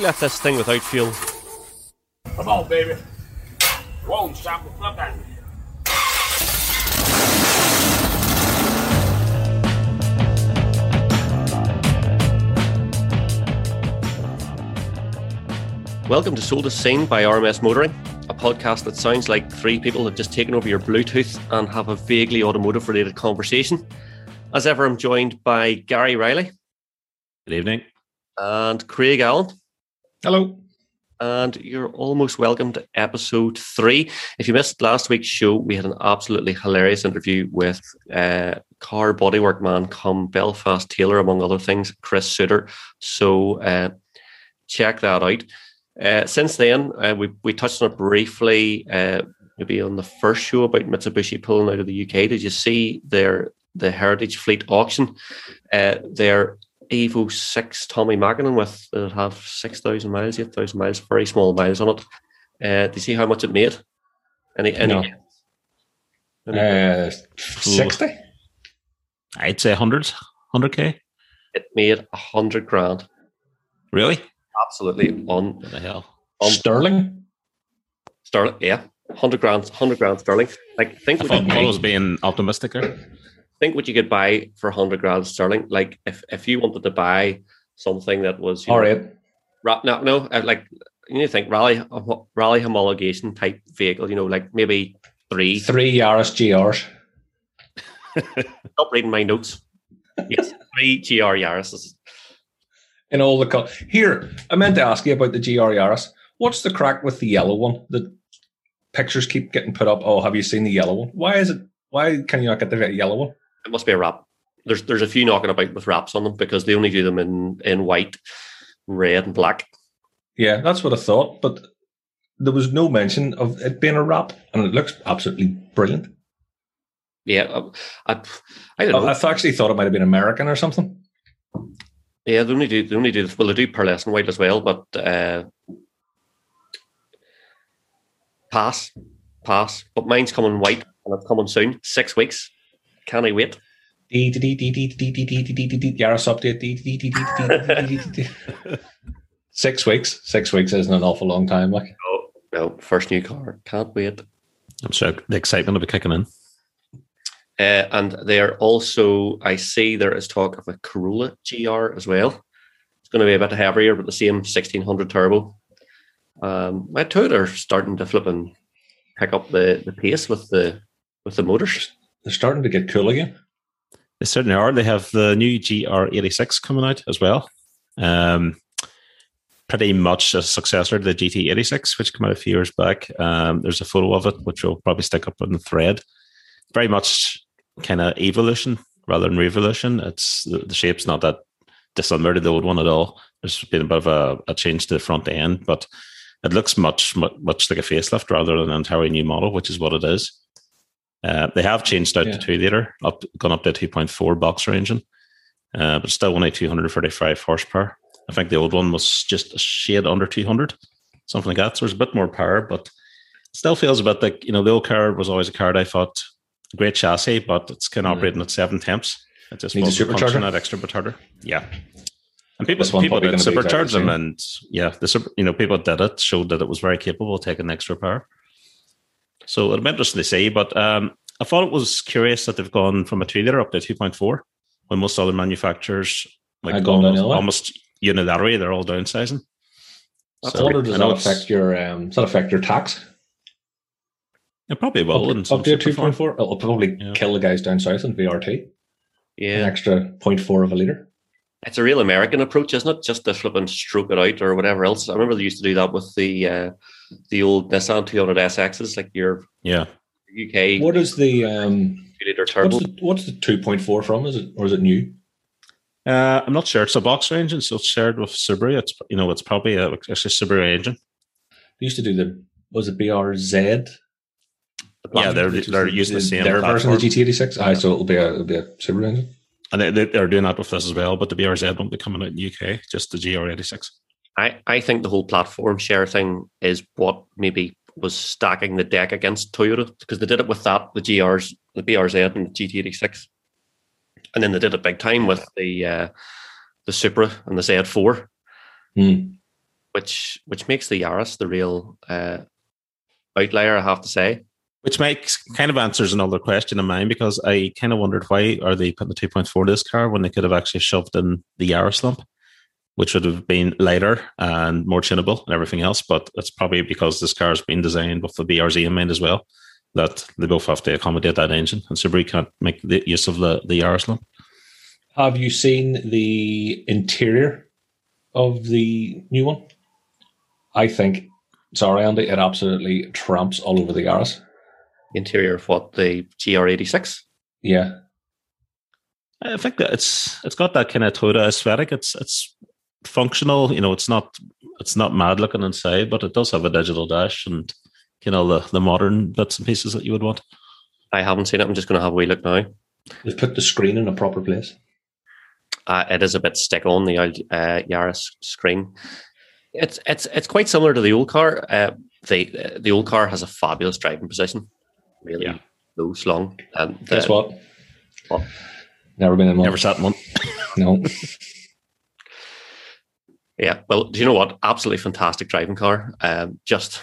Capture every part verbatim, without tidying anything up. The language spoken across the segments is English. we left this thing without fuel. Come on, baby. Roll, shop, flip that. Welcome to Sold as Seen by R M S Motoring, a podcast that sounds like three people have just taken over your Bluetooth and have a vaguely automotive-related conversation. As ever, I'm joined by Gary Riley. Good evening. And Craig Allen. Hello. And you're almost welcome to episode three. If you missed last week's show, we had an absolutely hilarious interview with uh, car bodywork man come Belfast Taylor, among other things, Chris Suter. So uh, check that out. Uh, since then, uh, we we touched on it briefly, uh, maybe on the first show about Mitsubishi pulling out of the U K. Did you see their the Heritage Fleet auction? Uh, their Evo six Tommi Mäkinen with it have six thousand miles, eight thousand miles, very small miles on it. Uh, did you see how much it made? Any any? No. any uh, sixty. I'd say hundreds, hundred k. It made a hundred grand. Really? Absolutely on what the hell on sterling, sterling, yeah, hundred grand, hundred grand sterling. Like, think I thought Paul was being optimistic there. Think what you could buy for hundred grand sterling. Like, if if you wanted to buy something that was all right, ra- no, no, like you need to think rally rally homologation type vehicle. You know, like maybe three three Yaris G Rs. Stop reading my notes. Yes, three G R Yaris. In all the co- here, I meant to ask you about the G R Yaris. What's the crack with the yellow one? The pictures keep getting put up. Oh, have you seen the yellow one? Why is it? Why can you not get the yellow one? It must be a wrap. There's there's a few knocking about with wraps on them because they only do them in, in white, red, and black. Yeah, that's what I thought. But there was no mention of it being a wrap, and it looks absolutely brilliant. Yeah, I I, I don't know. I, I actually thought it might have been American or something. Yeah, they only do they only do well they do pearlescent and white as well, but uh, pass. Pass. But mine's coming white and it's coming soon. Six weeks. Can I wait? Yaris update. Six weeks. Six weeks isn't an awful long time, like. Oh no, first new car. Can't wait. I'm sure the excitement will be kicking in. Uh, and they are also, I see there is talk of a Corolla G R as well. It's going to be a bit heavier, but the same sixteen hundred turbo. Um, my Toyota are starting to flip and pick up the, the pace with the with the motors. They're starting to get cool again. They certainly are. They have the new G R eighty-six coming out as well. Um, pretty much a successor to the G T eighty-six, which came out a few years back. Um, there's a photo of it, which we'll probably stick up on the thread. Very much kind of evolution rather than revolution. It's the, the shape's not that dissimilar to the old one at all. There's been a bit of a, a change to the front end, but it looks much, much, much like a facelift rather than an entirely new model, which is what it is. Uh, they have changed out yeah. to two-liter, up, gone up to a two point four boxer engine, uh, but still only two hundred thirty-five horsepower. I think the old one was just a shade under two hundred, something like that. So there's a bit more power, but still feels a bit like, you know, the old car was always a car that I thought, great chassis, but it's kind of operating at seven temps. It just needs a supercharger, that extra bit harder. Yeah, and people people did supercharge exactly them, and yeah, the super, you know people did it showed that it was very capable of taking extra power. So it'll be interesting to see. But um, I thought it was curious that they've gone from a two liter up to two point four, when most other manufacturers like gone almost unilaterally, they're all downsizing. That's so does that affect your um, does that affect your tax? It probably will. Up to two point four, it'll probably yeah. kill the guys down south in V R T. Yeah. An extra zero point four of a litre. It's a real American approach, isn't it? Just to flip and stroke it out or whatever else. I remember they used to do that with the uh, the old Nissan two hundred S X's, like your yeah. U K. What is the um, two-litre turbo? What's the, what's the two point four from? Is it or is it new? Uh, I'm not sure. It's a boxer engine, so it's shared with Subaru. It's you know, it's probably a, actually a Subaru engine. They used to do the was it B R Z? The yeah, they're they're using the same their version of the G T eighty-six. Aye, so it'll be a it'll be a Subaru engine, and they they're doing that with this as well. But the B R Z won't be coming out in the U K, just the G R eighty-six. I, I think the whole platform share thing is what maybe was stacking the deck against Toyota because they did it with that the G Rs, the B R Z, and the G T eighty-six, and then they did it big time with the uh, the Supra and the Z four. Mm. which which makes the Yaris the real uh, outlier, I have to say. Which makes kind of answers another question of mine, because I kind of wondered why are they putting the two point four to this car when they could have actually shoved in the Yaris lump, which would have been lighter and more tunable and everything else. But it's probably because this car has been designed with the B R Z in mind as well, that they both have to accommodate that engine, and Subaru can't make the use of the, the Yaris lump. Have you seen the interior of the new one? I think, sorry, Andy, it absolutely tramps all over the Yaris. Interior of what, the G R eighty-six? Yeah, I think that it's it's got that kind of Toyota aesthetic. It's it's functional, you know. It's not it's not mad looking inside, but it does have a digital dash and you know the, the modern bits and pieces that you would want. I haven't seen it. I'm just going to have a wee look now. They've put the screen in a proper place. Uh, it is a bit stick on the old uh, Yaris screen. It's it's it's quite similar to the old car. Uh, the the old car has a fabulous driving position. Really, yeah. Low, slung. And guess uh, what? What? Never been in one. Never sat in one. No. Yeah. Well, do you know what? Absolutely fantastic driving car. Um, just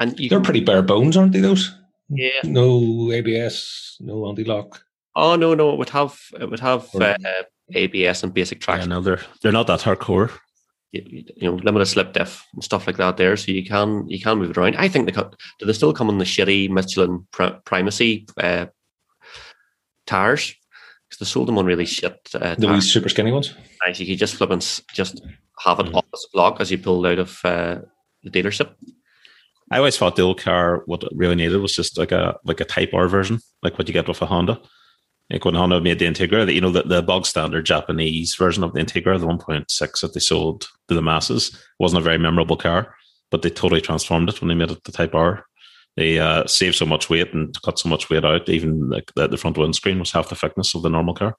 and you, they're pretty bare bones, aren't they? Those. Yeah. No A B S. No anti-lock. Oh no, no. It would have it would have uh, A B S and basic traction. Yeah, no, they're they're not that hardcore. You, you know, limited slip diff and stuff like that there, so you can you can move it around. I think they co- do they still come in the shitty Michelin pr- primacy uh, tires, because they sold them on really shit uh, the wee super skinny ones. Nice, you could just flip and s- just have it mm-hmm. off as a block as you pulled out of uh, the dealership. I always thought the old car, what it really needed was just like a like a Type R version, like what you get with a Honda. Like when Honda made the Integra, that you know, the, the bog standard Japanese version of the Integra, the one point six that they sold to the masses, wasn't a very memorable car, but they totally transformed it when they made it the Type R. They uh, saved so much weight and cut so much weight out, even like the, the front windscreen was half the thickness of the normal car.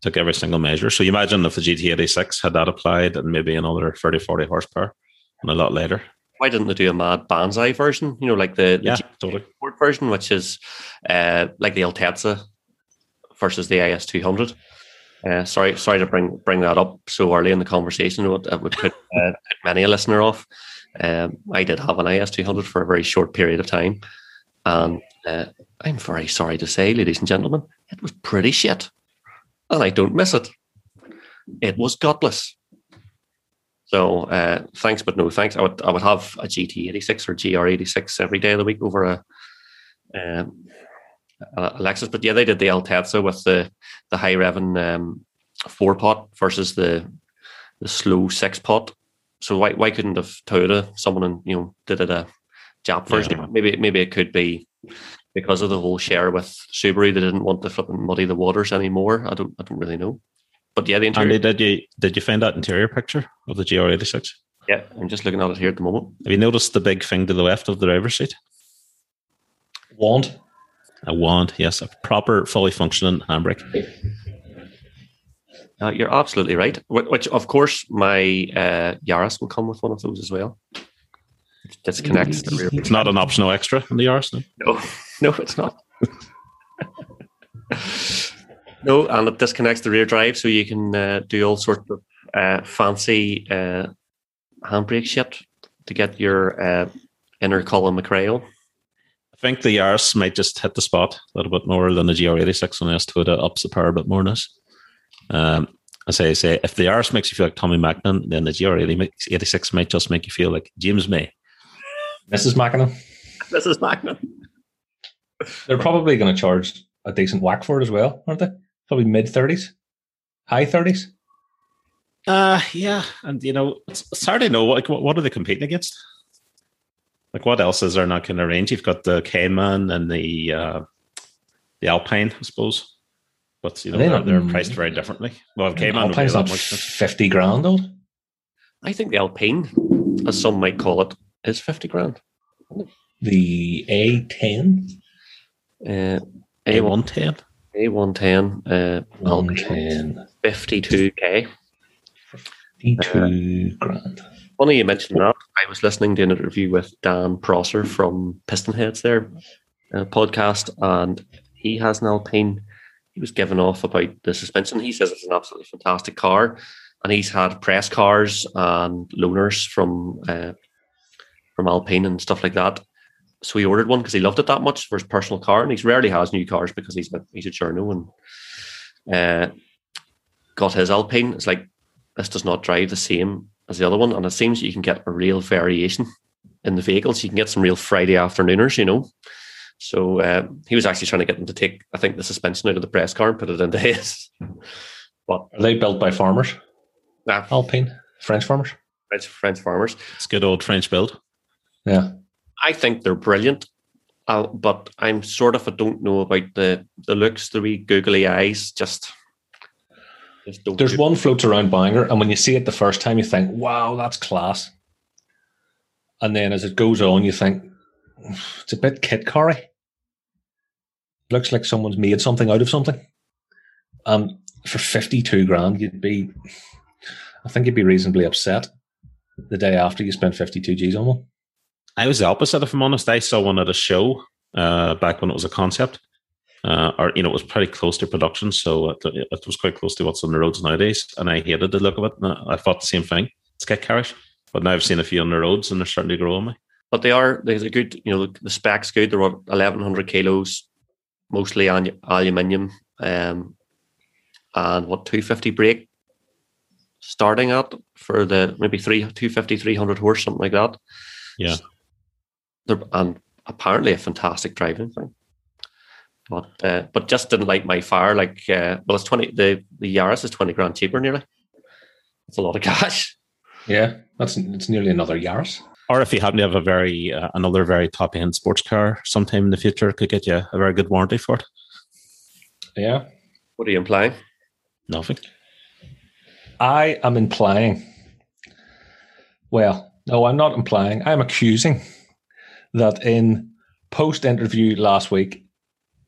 Took every single measure. So you imagine if the G T eighty-six had that applied and maybe another thirty, forty horsepower and a lot later. Why didn't they do a mad Banzai version? You know, like the, yeah, the totally. G T four version, which is uh, like the Altezza versus the I S two hundred. Uh, sorry, sorry to bring bring that up so early in the conversation. It would put uh, many a listener off. Um, I did have an I S two hundred for a very short period of time, and uh, I'm very sorry to say, ladies and gentlemen, it was pretty shit, and I don't miss it. It was gutless. So uh, thanks, but no thanks. I would I would have a G T eighty-six or G R eighty-six every day of the week over a. Um, Alexis, but yeah, they did the Altezza with the the high revving um, four pot versus the the slow six pot. So why why couldn't have Toyota someone and you know did it a Jap version? Yeah. Maybe maybe it could be because of the whole share with Subaru. They didn't want to flip and muddy the waters anymore. I don't I don't really know. But yeah, the interior. Andy, did you did you find that interior picture of the G R eighty-six? Yeah, I'm just looking at it here at the moment. Have you noticed the big thing to the left of the driver's seat? Wand. A wand, yes, a proper, fully functioning handbrake. Uh, you're absolutely right. Which, of course, my uh, Yaris will come with one of those as well. It disconnects the rear. It's not an optional extra in the Yaris, no? No, no it's not. No, and it disconnects the rear drive, so you can uh, do all sorts of uh, fancy uh, handbrake shit to get your uh, inner Colin McRae on. I think the Yaris might just hit the spot a little bit more than the G R eighty-six unless Toyota ups the power a bit more than this. Um, as I say, if the Yaris makes you feel like Tommi Mäkinen, then the G R eighty-six might just make you feel like James May. Missus Mäkinen. Missus Mäkinen. They're probably going to charge a decent whack for it as well, aren't they? Probably mid-thirties, high-thirties. Uh, yeah, and you know, it's, it's hard to know. What, what are they competing against? Like what else is there not kind of range? You've got the Cayman and the uh, the Alpine, I suppose, but you know they they're, not, they're priced very differently. Well, Cayman Alpine's not fifty grand old. I think the Alpine, as some might call it, is fifty grand. The A ten, uh, A one ten, A one ten, uh, Alpine, fifty-two k, fifty-two uh, grand. Funny you mentioned that. I was listening to an interview with Dan Prosser from Pistonheads, their uh, podcast, and he has an Alpine. He was giving off about the suspension. He says it's an absolutely fantastic car, and he's had press cars and loaners from uh, from Alpine and stuff like that. So he ordered one because he loved it that much for his personal car, and he rarely has new cars because he's a, he's a journo, and uh, got his Alpine. It's like, this does not drive the same as the other one, and it seems you can get a real variation in the vehicles. You can get some real Friday afternooners, you know. So uh, he was actually trying to get them to take, I think, the suspension out of the press car and put it into his. But are they built by farmers? Nah. Alpine? French farmers? French, French farmers. It's good old French build. Yeah. I think they're brilliant, uh, but I'm sort of, I don't know about the, the looks, the wee googly eyes, just... just don't There's do one it. Floats around Bangor, and when you see it the first time, you think, wow, that's class. And then as it goes on, you think, it's a bit kit car-y. Looks like someone's made something out of something. Um, for fifty-two grand, you'd be... I think you'd be reasonably upset the day after you spent fifty-two G's on one. I was the opposite, if I'm honest. I saw one at a show uh, back when it was a concept. Uh, or, you know, it was pretty close to production, so it, it was quite close to what's on the roads nowadays, and I hated the look of it. And I thought the same thing. It's kit car-ish. But now I've seen a few on the roads, and they're starting to grow on me. But they are, they're good, you know, the spec's good. They're eleven hundred kilos, mostly on aluminium, um, and what, two fifty brake starting at for the maybe three, two fifty, three hundred horse, something like that. Yeah. So they're, and apparently a fantastic driving thing. But uh, but just didn't light my fire. Like, uh, well, it's twenty, the, the Yaris is twenty grand cheaper nearly. That's a lot of cash. Yeah, that's it's nearly another Yaris. Or if you happen to have a very uh, another very top-end sports car sometime in the future, it could get you a very good warranty for it. Yeah. What are you implying? Nothing. I am implying, well, no, I'm not implying, I'm accusing that in post-interview last week,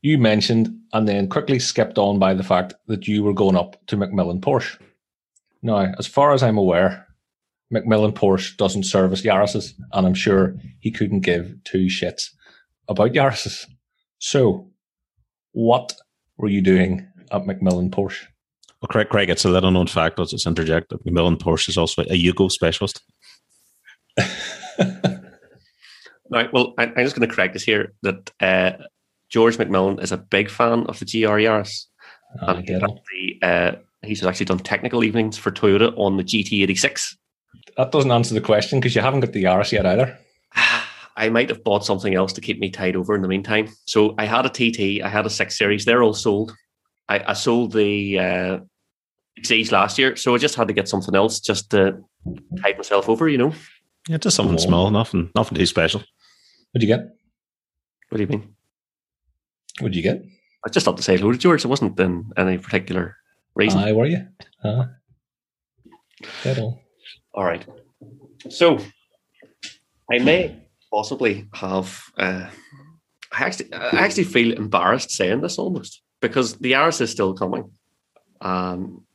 you mentioned and then quickly skipped on by the fact that you were going up to Macmillan Porsche. Now, as far as I'm aware, Macmillan Porsche doesn't service Yarises, and I'm sure he couldn't give two shits about Yarises. So, what were you doing at Macmillan Porsche? Well, Craig, Craig, it's a little known fact, let's just interject, that Macmillan Porsche is also a Yugo specialist. Right, well, I, I'm just going to correct this here, that uh, George Macmillan is a big fan of the G R Yaris. Oh, and he's, actually, uh, he's actually done technical evenings for Toyota on the G T eighty-six. That doesn't answer the question because you haven't got the Yaris yet either. I might have bought something else to keep me tied over in the meantime. So I had a T T, I had a six series. They're all sold. I, I sold the uh, Exige last year, so I just had to get something else just to tide myself over, you know. Yeah, just something oh. small, nothing nothing too special. What did you get? What do you mean? What did you get? I just had to say hello to George. It wasn't in any particular reason. Aye, were you? Uh, that all. All right. So I may possibly have, uh, I actually I actually feel embarrassed saying this almost because the Yaris is still coming. Um,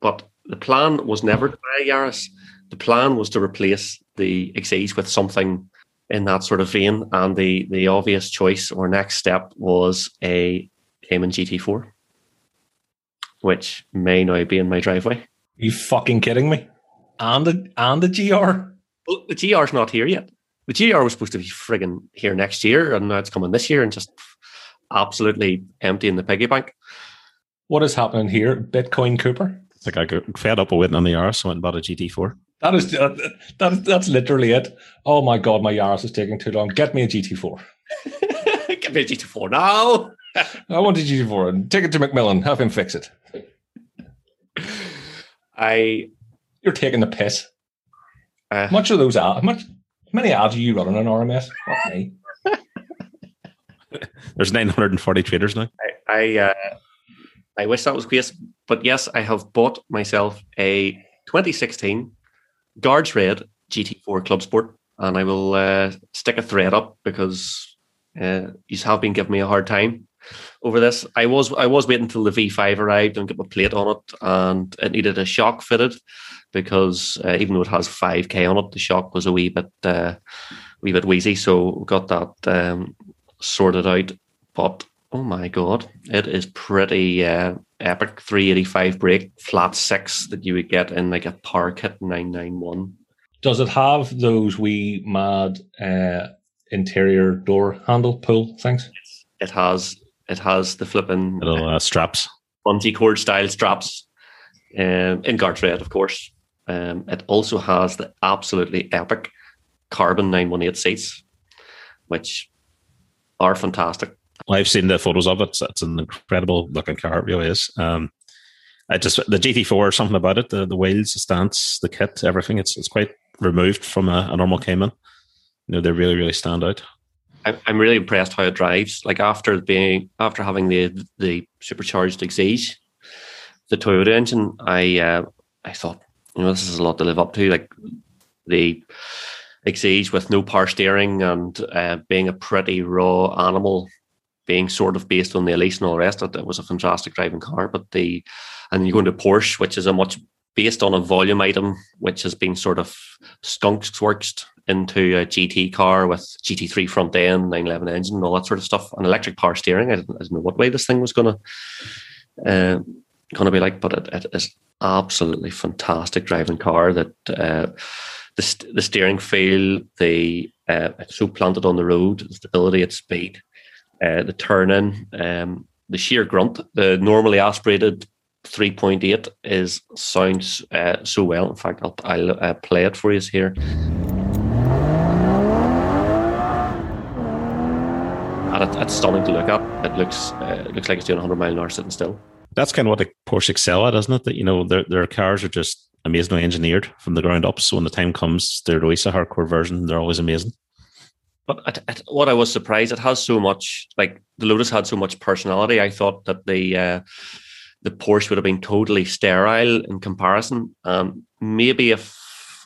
but the plan was never to buy a Yaris. The plan was to replace the Exige with something in that sort of vein. And the, the obvious choice or next step was a Cayman G T four, which may now be in my driveway. Are you fucking kidding me? And the, and the G R? Well, the G R's not here yet. The G R was supposed to be friggin' here next year, and now it's coming this year and just absolutely empty in the piggy bank. What is happening here? Bitcoin Cooper? I think I got fed up with waiting on the Yaris, so I went and bought a G T four. That is, uh, that, that's literally it. Oh my God, my Yaris is taking too long. Get me a G T four. Get me a G T four now. I want a G T four. And take it to Macmillan. Have him fix it. I... You're taking the piss. Uh, much of those ads, much many ads are you running on R M S? Fuck me. There's nine hundred forty traders now. I I, uh, I wish that was the case, but yes, I have bought myself a twenty sixteen Guards Red G T four Club Sport, and I will uh, stick a thread up because uh, you have been giving me a hard time over this. I was I was waiting until the V five arrived and got my plate on it, and it needed a shock fitted because uh, even though it has five K on it, the shock was a wee bit uh, wee bit wheezy, so we got that um, sorted out. But oh my God, it is pretty uh, epic three eighty-five brake, flat six that you would get in like a Power Kit nine ninety-one. Does it have those wee mad uh, interior door handle pull things? It's, it has. It has the flipping little uh, straps, bungee cord style straps, um, in guard red, of course. Um, it also has the absolutely epic carbon nine eighteen seats, which are fantastic. I've seen the photos of it. So it's an incredible looking car. It really is. Um, I just the G T four, something about it, the, the wheels, the stance, the kit, everything. It's it's quite removed from a, a normal Cayman. You know, they really really stand out. I, I'm really impressed how it drives. Like after being after having the the supercharged Exige, the Toyota engine, I uh, I thought, you know, this is a lot to live up to. Like the Exige with no power steering and uh, being a pretty raw animal, being sort of based on the Elise and all the rest of it, it was a fantastic driving car. But the, and you go into Porsche, which is a much based on a volume item, which has been sort of skunkworked into a G T car with G T three front end, nine eleven engine, and all that sort of stuff. And electric power steering. I didn't, I didn't know what way this thing was gonna uh, gonna be like, but it, it is absolutely fantastic driving car. That uh, the the steering feel, the uh, it's so planted on the road, the stability at speed. Uh, the turn in, um, the sheer grunt, the normally aspirated three point eight is sounds uh, so well. In fact, I'll, I'll uh, play it for you here. And it, it's stunning to look at. It looks uh, it looks like it's doing one hundred miles an hour sitting still. That's kind of what the Porsche excel at, isn't it? That, you know, their their cars are just amazingly engineered from the ground up. So when the time comes, they release a hardcore version. They're always amazing. But at, at, what I was surprised, it has so much, like the Lotus had so much personality. I thought that the uh, the Porsche would have been totally sterile in comparison. Um, maybe if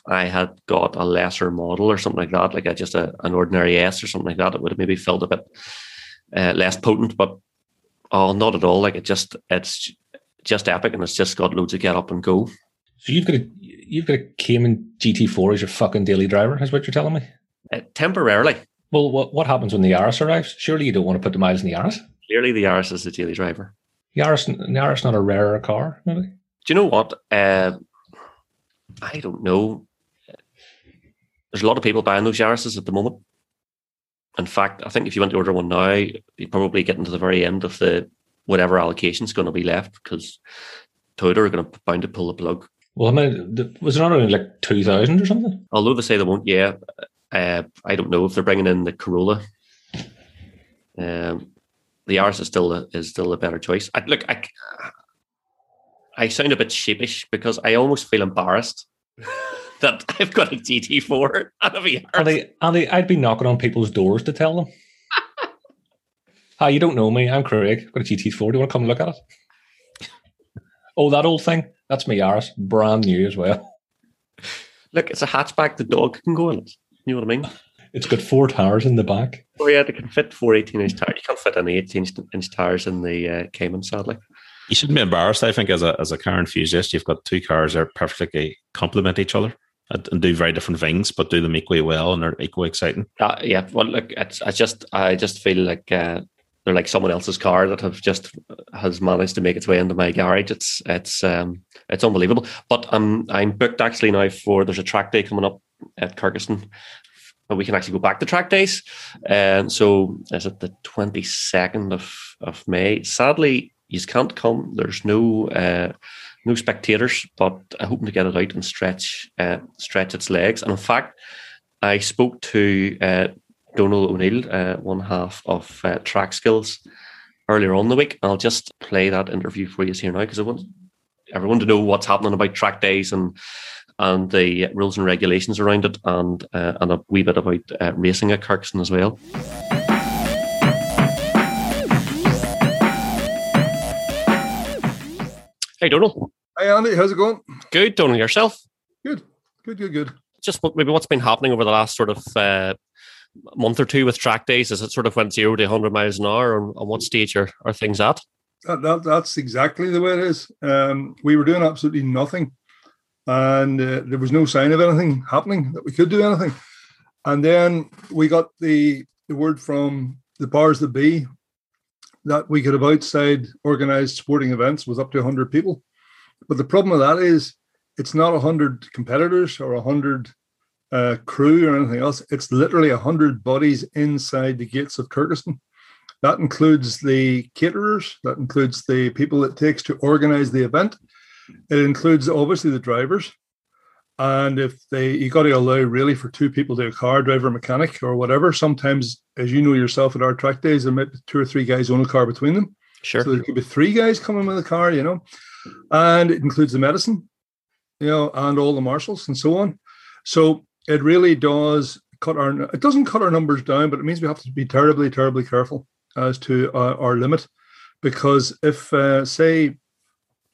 I had got a lesser model or something like that, like a, just a, an ordinary S or something like that, it would have maybe felt a bit uh, less potent. But oh, not at all. Like it just, it's just epic, and it's just got loads of get up and go. So you've got a you've got a Cayman G T four as your fucking daily driver, is what you're telling me? Uh, temporarily. Well, what what happens when the Yaris arrives? Surely you don't want to put the miles in the Yaris. Clearly, the Yaris is the daily driver. Yaris, Yaris, not a rarer car, maybe. Do you know what? Uh, I don't know. There's a lot of people buying those Yarises at the moment. In fact, I think if you went to order one now, you'd probably get into the very end of the whatever allocation is going to be left because Toyota are going to bound to pull the plug. Well, I mean, was it not only like two thousand or something? Although they say they won't, yeah. Uh, I don't know if they're bringing in the Corolla. Um, the Yaris is still a, is still a better choice. I, look, I, I sound a bit sheepish because I almost feel embarrassed that I've got a G T four and a Yaris. Andy, Andy, I'd be knocking on people's doors to tell them. Hi, you don't know me. I'm Craig. I've got a G T four. Do you want to come and look at it? Oh, that old thing? That's my Yaris. Brand new as well. Look, it's a hatchback. The dog can go in it. You know what I mean? It's got four tires in the back. Oh yeah, they can fit four eighteen-inch tires. You can't fit any eighteen-inch tires in the uh, Cayman, sadly. You shouldn't be embarrassed. I think as a as a car enthusiast, you've got two cars that perfectly complement each other and do very different things, but do them equally well and they're equally exciting. Uh, yeah, well, look, it's, I just I just feel like uh, they're like someone else's car that have just has managed to make its way into my garage. It's it's um, it's unbelievable. But I'm I'm booked actually now for there's a track day coming up at Kirkuson, and we can actually go back to track days. And um, so is it the twenty-second of, of May? Sadly, you can't come. There's no uh, no spectators, but I'm hoping to get it out and stretch uh, stretch its legs. And in fact, I spoke to uh, Donald O'Neill, uh, one half of uh, Track Skills, earlier on in the week. And I'll just play that interview for you here now because I want everyone to know what's happening about track days and and the rules and regulations around it, and uh, and a wee bit about uh, racing at Kirkuson as well. Hey, Donald. Hey, Andy. How's it going? Good, Donald. Yourself? Good. Good, good, good. Just maybe what's been happening over the last sort of uh, month or two with track days? Is it sort of went zero to one hundred miles an hour, or on what stage are, are things at? That, that, that's exactly the way it is. Um, we were doing absolutely nothing. And uh, there was no sign of anything happening that we could do anything. And then we got the, the word from the powers that be that we could have outside organized sporting events with up to one hundred people. But the problem with that is it's not one hundred competitors or one hundred uh, crew or anything else. It's literally one hundred bodies inside the gates of Kirkuson. That includes the caterers. That includes the people it takes to organize the event. It includes, obviously, the drivers. And if they, you got to allow really for two people to a car, driver, mechanic, or whatever. Sometimes, as you know yourself at our track days, there might be two or three guys own a car between them. Sure. So there could be three guys coming with a car, you know. And it includes the medicine, you know, and all the marshals and so on. So it really does cut our, it doesn't cut our numbers down, but it means we have to be terribly, terribly careful as to uh, our limit. Because if, uh, say,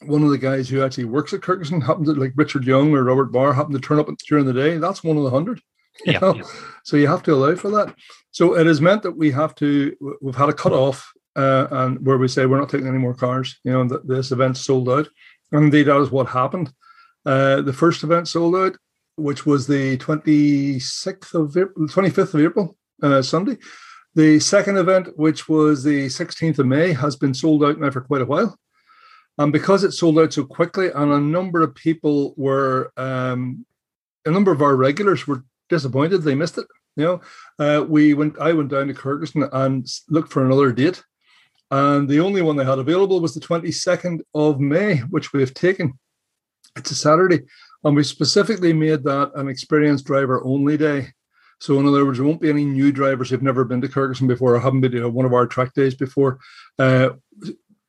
one of the guys who actually works at Kirkuson happened to, like Richard Young or Robert Barr, happened to turn up during the day, that's one of the hundred. Yeah, yeah. So you have to allow for that. So it has meant that we have to, we've had a cut off uh, and where we say we're not taking any more cars, you know, and that this event sold out. And indeed, that is what happened. Uh, the first event sold out, which was the twenty-sixth of April, twenty-fifth of April, uh, Sunday. The second event, which was the sixteenth of May, has been sold out now for quite a while. And because it sold out so quickly, and a number of people were, um, a number of our regulars were disappointed they missed it. You know, uh, we went. I went down to Kirkuson and looked for another date, and the only one they had available was the twenty-second of May, which we have taken. It's a Saturday, and we specifically made that an experienced driver only day. So in other words, there won't be any new drivers who've never been to Kirkuson before or haven't been to, you know, one of our track days before. Uh,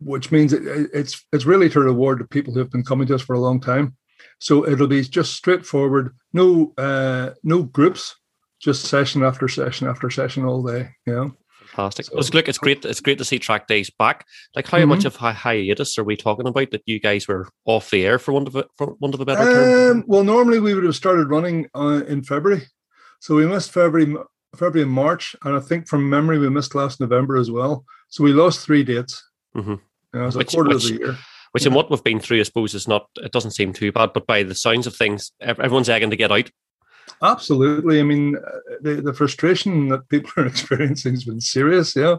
Which means it, it's it's really to reward the people who have been coming to us for a long time. So it'll be just straightforward, no uh, no groups, just session after session after session all day. You know, fantastic. So, look, it's great. It's great to see track days back. Like, how mm-hmm. much of a hiatus are we talking about that you guys were off the air for want of a, for want of a better um, term? Well, normally we would have started running uh, in February, so we missed February, February and March, and I think from memory we missed last November as well. So we lost three dates. Mm-hmm. Yeah, it's a which, quarter which, of the year. Which, yeah. In what we've been through, I suppose, is not. It doesn't seem too bad, but by the sounds of things, everyone's egging to get out. Absolutely. I mean, the, the frustration that people are experiencing has been serious. Yeah,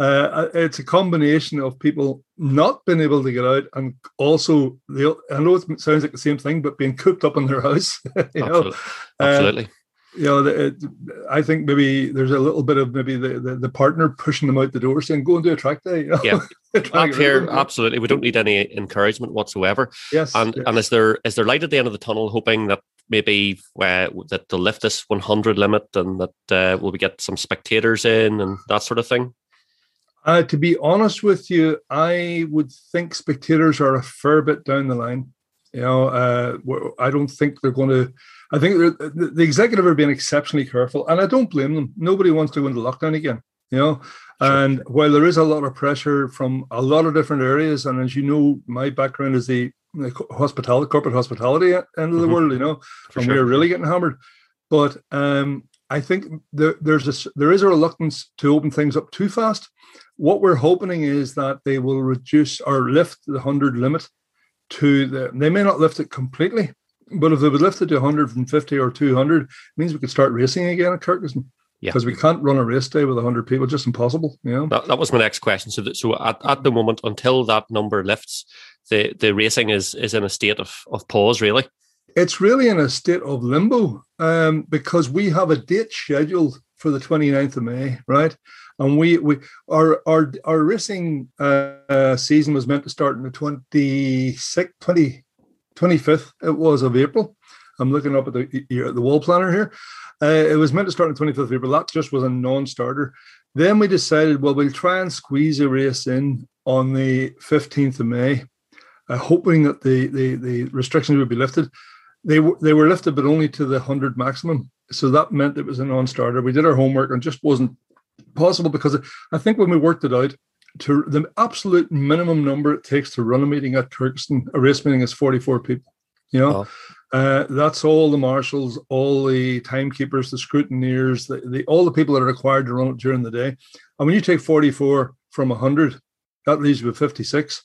uh, it's a combination of people not being able to get out, and also, the, I know it sounds like the same thing, but being cooped up in their house. you Absolutely. Know? Absolutely. Um, You know, it, I think maybe there's a little bit of maybe the, the, the partner pushing them out the door saying, go and do a track day. You know? Yeah, up here, absolutely. We don't need any encouragement whatsoever. Yes. And yes. and is there is there light at the end of the tunnel, hoping that maybe uh, that they'll lift this one hundred limit and that uh, will we get some spectators in and that sort of thing? Uh, to be honest with you, I would think spectators are a fair bit down the line. You know, uh, I don't think they're going to... I think the executive are being exceptionally careful, and I don't blame them. Nobody wants to go into lockdown again, you know. Sure. And while there is a lot of pressure from a lot of different areas, and as you know, my background is the, the hospitality, corporate hospitality end of the mm-hmm. world, you know, For and sure. we're really getting hammered. But um, I think there, there's a, there is a reluctance to open things up too fast. What we're hoping is that they will reduce or lift the one hundred limit to the. They may not lift it completely. But if they would lift it to one hundred fifty or two hundred, it means we could start racing again at Kirkuson. Yeah. Because we can't run a race day with one hundred people. Just impossible. You know? That, that was my next question. So that, so at, at the moment, until that number lifts, the, the racing is is in a state of, of pause, really? It's really in a state of limbo um, because we have a date scheduled for the twenty-ninth of May, right? And we, we our our our racing uh, season was meant to start on the twenty-sixth, twenty, twenty-fifth it was of April. I'm looking up at the the wall planner here. Uh, it was meant to start on the twenty-fifth of April. That just was a non-starter. Then we decided, well, we'll try and squeeze a race in on the fifteenth of May, uh, hoping that the, the the restrictions would be lifted. They were they were lifted, but only to the one hundred maximum. So that meant it was a non-starter. We did our homework and just wasn't possible because I think when we worked it out, to the absolute minimum number it takes to run a meeting at Kirkuson, a race meeting is forty-four people. You know, oh. uh, that's all the marshals, all the timekeepers, the scrutineers, the, the all the people that are required to run it during the day. And when you take forty-four from one hundred, that leaves you with fifty-six,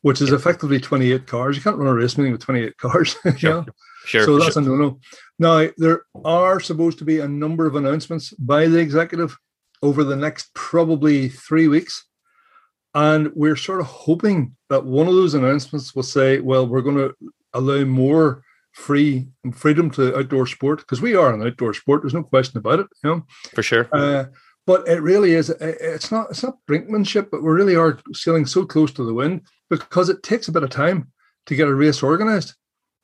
which is yeah. effectively twenty-eight cars. You can't run a race meeting with twenty-eight cars. Sure. You know? Sure. So that's sure. a no-no. Now, there are supposed to be a number of announcements by the executive over the next probably three weeks. And we're sort of hoping that one of those announcements will say, well, we're going to allow more free and freedom to outdoor sport, because we are an outdoor sport. There's no question about it. You know? For sure. Uh, but it really is. It's not, it's not brinkmanship, but we really are sailing so close to the wind, because it takes a bit of time to get a race organized.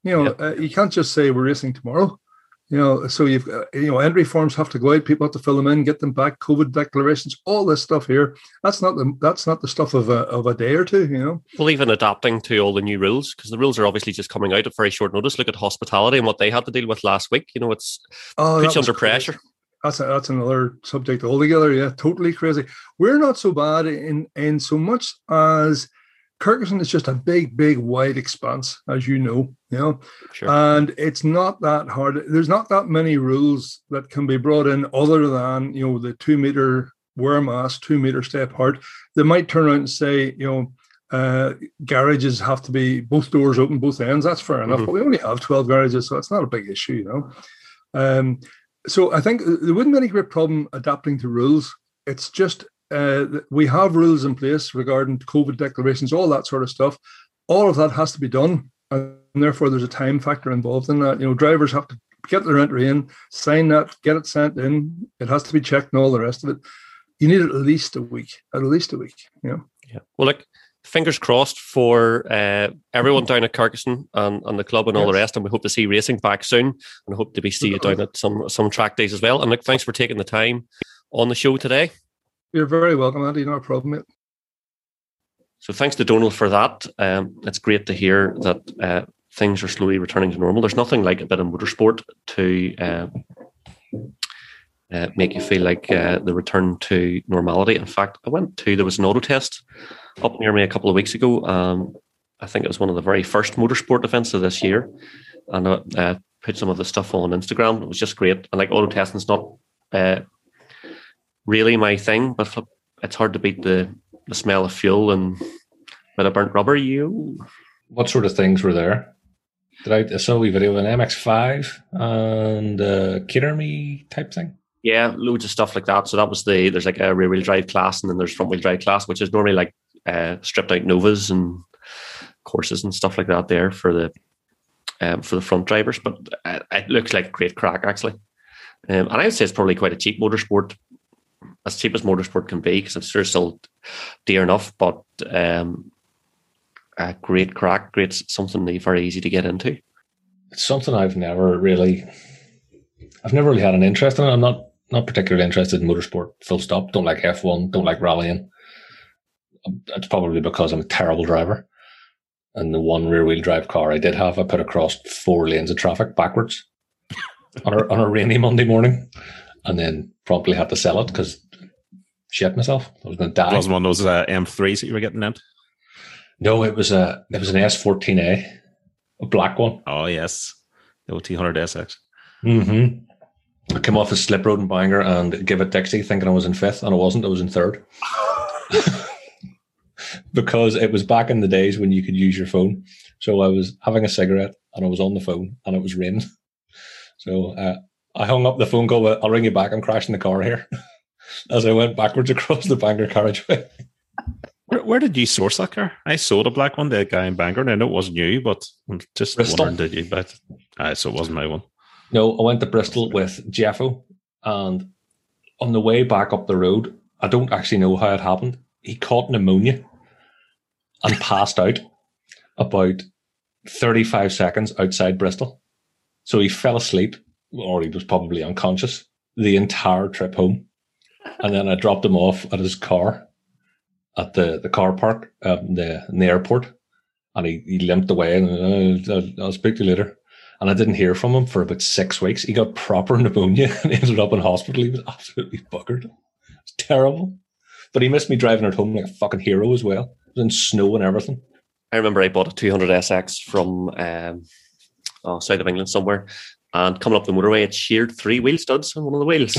You know, yep. uh, you can't just say we're racing tomorrow. You know, so you've uh, you know, entry forms have to go out. People have to fill them in, get them back. COVID declarations, all this stuff here. That's not the that's not the stuff of a of a day or two. You know, well, even adapting to all the new rules, because the rules are obviously just coming out at very short notice. Look at hospitality and what they had to deal with last week. You know, it's oh, puts under pressure. Crazy. That's a, that's another subject altogether. Yeah, totally crazy. We're not so bad in in so much as Kirkuson is just a big, big, wide expanse, as you know, you know, sure. And it's not that hard. There's not that many rules that can be brought in other than, you know, the two meter wear mask, two meter stay apart. They might turn around and say, you know, uh, garages have to be both doors open, both ends. That's fair enough. Mm-hmm. But we only have twelve garages, so it's not a big issue, you know. Um, so I think there wouldn't be any great problem adapting to rules. It's just Uh, we have rules in place regarding COVID declarations, all that sort of stuff. All of that has to be done, and therefore there's a time factor involved in that. You know, drivers have to get their entry in, sign that, get it sent in. It has to be checked and all the rest of it. You need at least a week, at least a week. You know? Yeah. Well, look, fingers crossed for uh, everyone down at Kirkuson and, and the club and all yes. the rest. And we hope to see racing back soon, and hope to be see you down at some some track days as well. And look, thanks for taking the time on the show today. You're very welcome, Andy. No problem, mate. So thanks to Donald for that. Um, it's great to hear that uh, things are slowly returning to normal. There's nothing like a bit of motorsport to uh, uh, make you feel like uh, the return to normality. In fact, I went to, there was an auto test up near me a couple of weeks ago. Um, I think it was one of the very first motorsport events of this year. And I uh, put some of the stuff on Instagram. It was just great. And like, auto testing's not... Uh, really my thing, but it's hard to beat the, the smell of fuel and a bit of burnt rubber. You what sort of things were there? Did I saw a wee video of an M X five and a Kitterme type thing? Yeah, loads of stuff like that. So that was the there's like a rear wheel drive class, and then there's front wheel drive class, which is normally like uh, stripped out Novas and courses and stuff like that there for the um, for the front drivers. But it looks like great crack actually, um, and I would say it's probably quite a cheap motorsport. As cheap as motorsport can be, because I'm sure it's still dear enough, but um, a great crack, great something very easy to get into. It's something I've never really, I've never really had an interest in it. I'm not not particularly interested in motorsport. Full stop. Don't like F one. Don't like rallying. It's probably because I'm a terrible driver. And the one rear wheel drive car I did have, I put across four lanes of traffic backwards on a, on a rainy Monday morning, and then promptly had to sell it because. Shit myself. I was going to die. It wasn't one of those uh, M threes that you were getting in? No, it was a it was an S fourteen A, a black one. Oh yes, the T one hundred S X. Mm-hmm. I came off a slip road in Bangor and gave it Dixie, thinking I was in fifth, and I wasn't. I was in third. Because it was back in the days when you could use your phone. So I was having a cigarette and I was on the phone, and it was raining. So uh, I hung up the phone. Go, I'll ring you back. I'm crashing the car here. As I went backwards across the Bangor carriageway. Where, where did you source that car? I sold a black one to a guy in Bangor. Now, I know it wasn't you, but I'm just Bristol. Wondering, did you? But uh, so it wasn't my one. No, I went to Bristol with Jeffo, and on the way back up the road, I don't actually know how it happened. He caught pneumonia and passed out about thirty-five seconds outside Bristol. So he fell asleep, or he was probably unconscious, the entire trip home. And then I dropped him off at his car at the, the car park um, the, in the airport. And he, he limped away, and I'll, I'll, I'll speak to you later. And I didn't hear from him for about six weeks. He got proper pneumonia and ended up in hospital. He was absolutely buggered. It was terrible. But he missed me driving at home like a fucking hero as well. It was in snow and everything. I remember I bought a two hundred S X from um, oh, south of England somewhere. And coming up the motorway, it sheared three wheel studs on one of the wheels.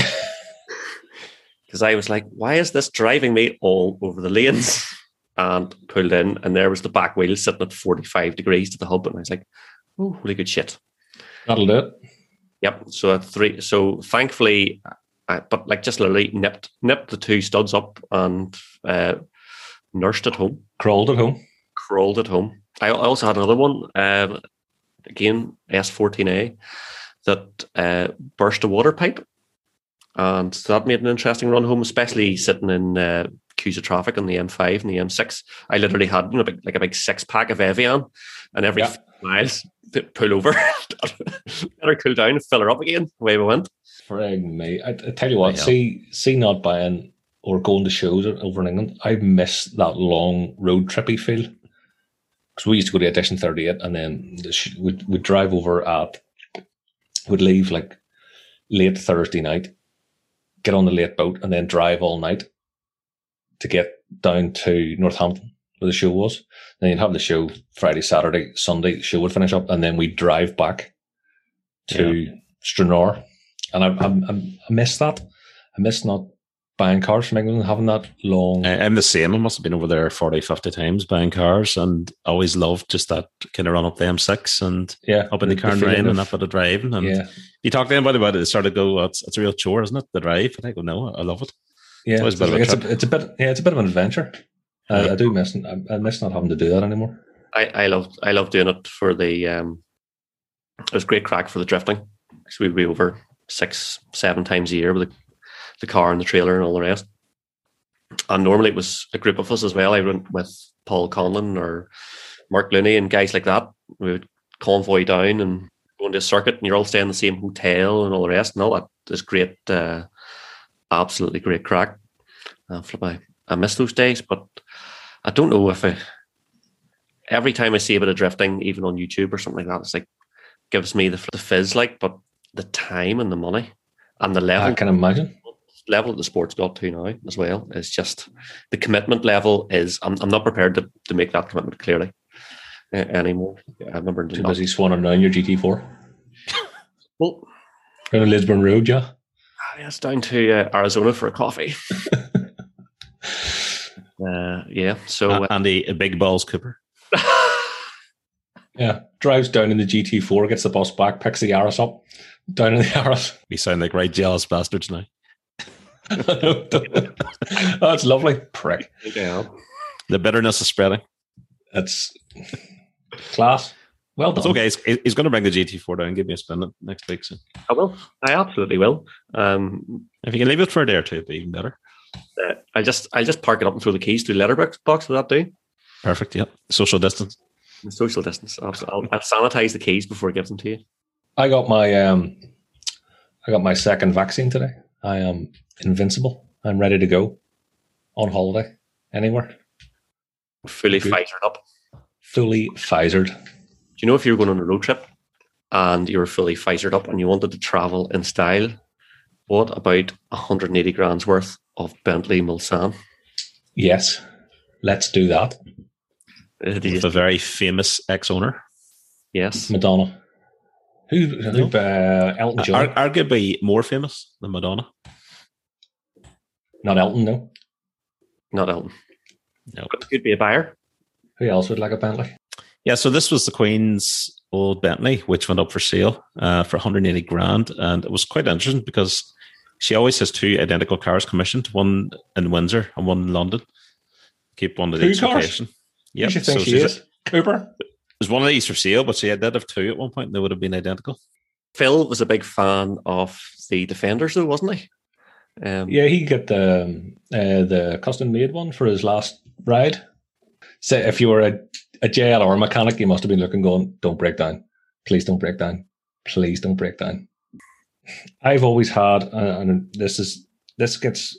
Because I was like, why is this driving me all over the lanes? And pulled in, and there was the back wheel sitting at forty-five degrees to the hub. And I was like, oh, holy good shit. That'll do it. Yep. So at three, so thankfully, I, but like just literally nipped, nipped the two studs up and uh, nursed at home. Crawled at home. Crawled at home. I, I also had another one, um, again, S fourteen A, that uh, burst a water pipe. And so that made an interesting run home, especially sitting in uh, queues of traffic on the M five and the M six. I literally had, you know, like a big six-pack of Evian, and every yeah. miles to pull over, let her cool down, fill her up again. Away we went. Frig me. I, I tell you what, yeah. see see not buying or going to shows over in England, I miss that long road trippy feel. Because we used to go to Edition thirty-eight, and then we'd, we'd drive over at, we'd leave like late Thursday night, get on the late boat, and then drive all night to get down to Northampton, where the show was. Then you'd have the show Friday, Saturday, Sunday, the show would finish up, and then we'd drive back to yeah. Stranraer. And I, I, I miss that. I miss not buying cars from England and having that long... I'm the same. I must have been over there forty, fifty times buying cars, and always loved just that kind of run up the M six and yeah, up in the, the car and rain and up at the driving. And yeah. you talk to anybody about it, they sort of go, oh, it's, it's a real chore, isn't it, the drive? And I go, no, I love it. Yeah, it's, it's, a bit like of a it's, a, it's a bit. Yeah, it's a bit of an adventure. I, yeah. I do miss. I, I miss not having to do that anymore. I, I love. I love doing it for the. Um, it was great crack for the drifting. So we'd be over six, seven times a year with the, the car and the trailer and all the rest. And normally it was a group of us as well. I went with Paul Conlon or Mark Looney and guys like that. We would convoy down and go into a circuit, and you're all staying in the same hotel and all the rest. And all that is great. Uh, Absolutely great crack. Uh, flip, I, I miss those days, but I don't know if I... Every time I see a bit of drifting, even on YouTube or something like that, it's like, gives me the, the fizz, like, but the time and the money and the level... I can imagine. Level that the sport's got to now as well is just... The commitment level is... I'm, I'm not prepared to, to make that commitment, clearly, uh, anymore. I remember... Too busy swanning around your G T four. Well... Going to Lisburn Road, yeah? Yes, down to uh, Arizona for a coffee. uh, yeah, so uh, Andy, a big balls Cooper. yeah, drives down in the G T four, gets the bus back, picks the Yaris up, down in the Yaris. We sound like right jealous bastards now. That's lovely, prick. Yeah. The bitterness is spreading. That's class. Well done. It's okay. He's, he's going to bring the G T four down. Give me a spin next week. So. I will. I absolutely will. Um, if you can leave it for a day or two, it'd be even better. Uh, I'll just I'll just park it up and throw the keys to the letterbox. Will that do? Perfect. Yep. Social distance. Social distance. Absolutely. I'll, I'll sanitize the keys before I give them to you. I got my um, I got my second vaccine today. I am invincible. I'm ready to go on holiday anywhere. Fully Pfizered up. Fully Pfizered. Do you know if you were going on a road trip and you were fully Pfizered up and you wanted to travel in style, what about one hundred eighty grand's worth of Bentley Mulsanne? Yes, let's do that. It is a very famous ex-owner. Yes. Madonna. Who? who uh, Elton John. Uh, Ar- arguably more famous than Madonna. Not Elton, no. Not Elton. No. Could be a buyer. Who else would like a Bentley? Yeah, so this was the Queen's old Bentley, which went up for sale uh, for one hundred eighty grand. And it was quite interesting because she always has two identical cars commissioned, one in Windsor and one in London. Keep one of these. Two cars? Yep. You should think so she is. A, Cooper? There's one of these for sale, but she did have two at one point. And they would have been identical. Phil was a big fan of the Defenders, though, wasn't he? Um, yeah, he got the, uh, the custom-made one for his last ride. So if you were a... A J L R mechanic, you must have been looking going, don't break down. Please don't break down. Please don't break down. I've always had, uh, and this is this gets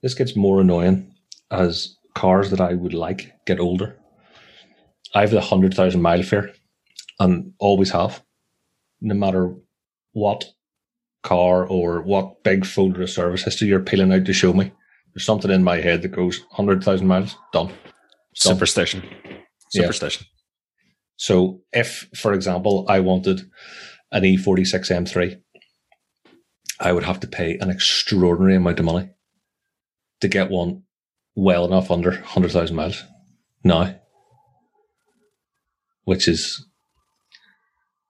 this gets more annoying as cars that I would like get older. I have the one hundred thousand mile fear and always have. No matter what car or what big folder of service history you're peeling out to show me, there's something in my head that goes one hundred thousand miles, done. done. Superstition. Superstition. Yeah. So if, for example, I wanted an E forty-six M three, I would have to pay an extraordinary amount of money to get one well enough under one hundred thousand miles now, which is,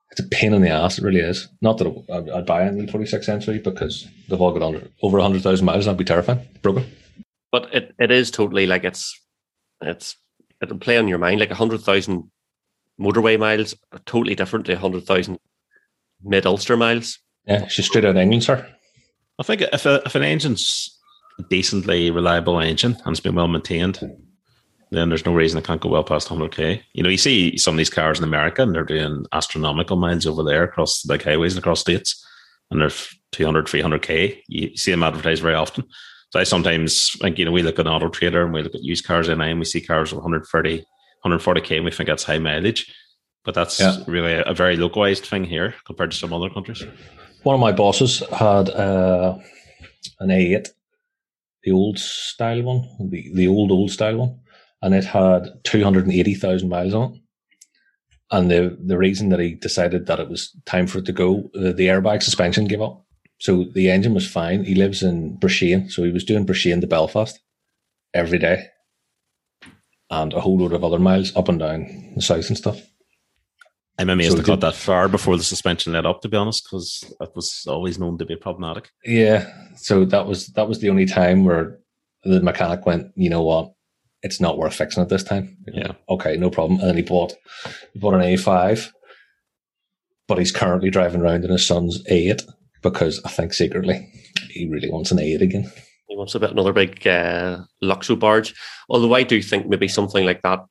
it's a pain in the ass, it really is. Not that I'd, I'd buy an E forty-six M three because they've all got under, over one hundred thousand miles and I'd be terrified, broken. But it, it is totally like it's it's it'll play on your mind. Like a hundred thousand motorway miles are totally different to a hundred thousand mid Ulster miles. Yeah, she's straight out of England, sir. I think if a, if an engine's a decently reliable engine and it's been well maintained, then there's no reason it can't go well past one hundred K. You know, you see some of these cars in America and they're doing astronomical miles over there across the big highways and across states, and they're two hundred, three hundred K. You see them advertised very often. So I sometimes think, you know, we look at Auto Trader and we look at used cars and I, and we see cars of one thirty, one forty K and we think that's high mileage. But that's yeah. really a, a very localized thing here compared to some other countries. One of my bosses had uh, an A eight, the old style one, the, the old, old style one. And it had two hundred eighty thousand miles on it. And the, the reason that he decided that it was time for it to go, the, the airbag suspension gave up. So the engine was fine. He lives in Brashein. So he was doing Brashein to Belfast every day. And a whole load of other miles up and down the south and stuff. I mean, so it got that far before the suspension let up, to be honest, because that was always known to be problematic. Yeah. So that was, that was the only time where the mechanic went, you know what? It's not worth fixing at this time. Yeah. Okay, no problem. And then he bought, he bought an A five, but he's currently driving around in his son's A eight because I think secretly he really wants an A eight again. He wants a bit another big uh, Luxo barge. Although I do think maybe something like that,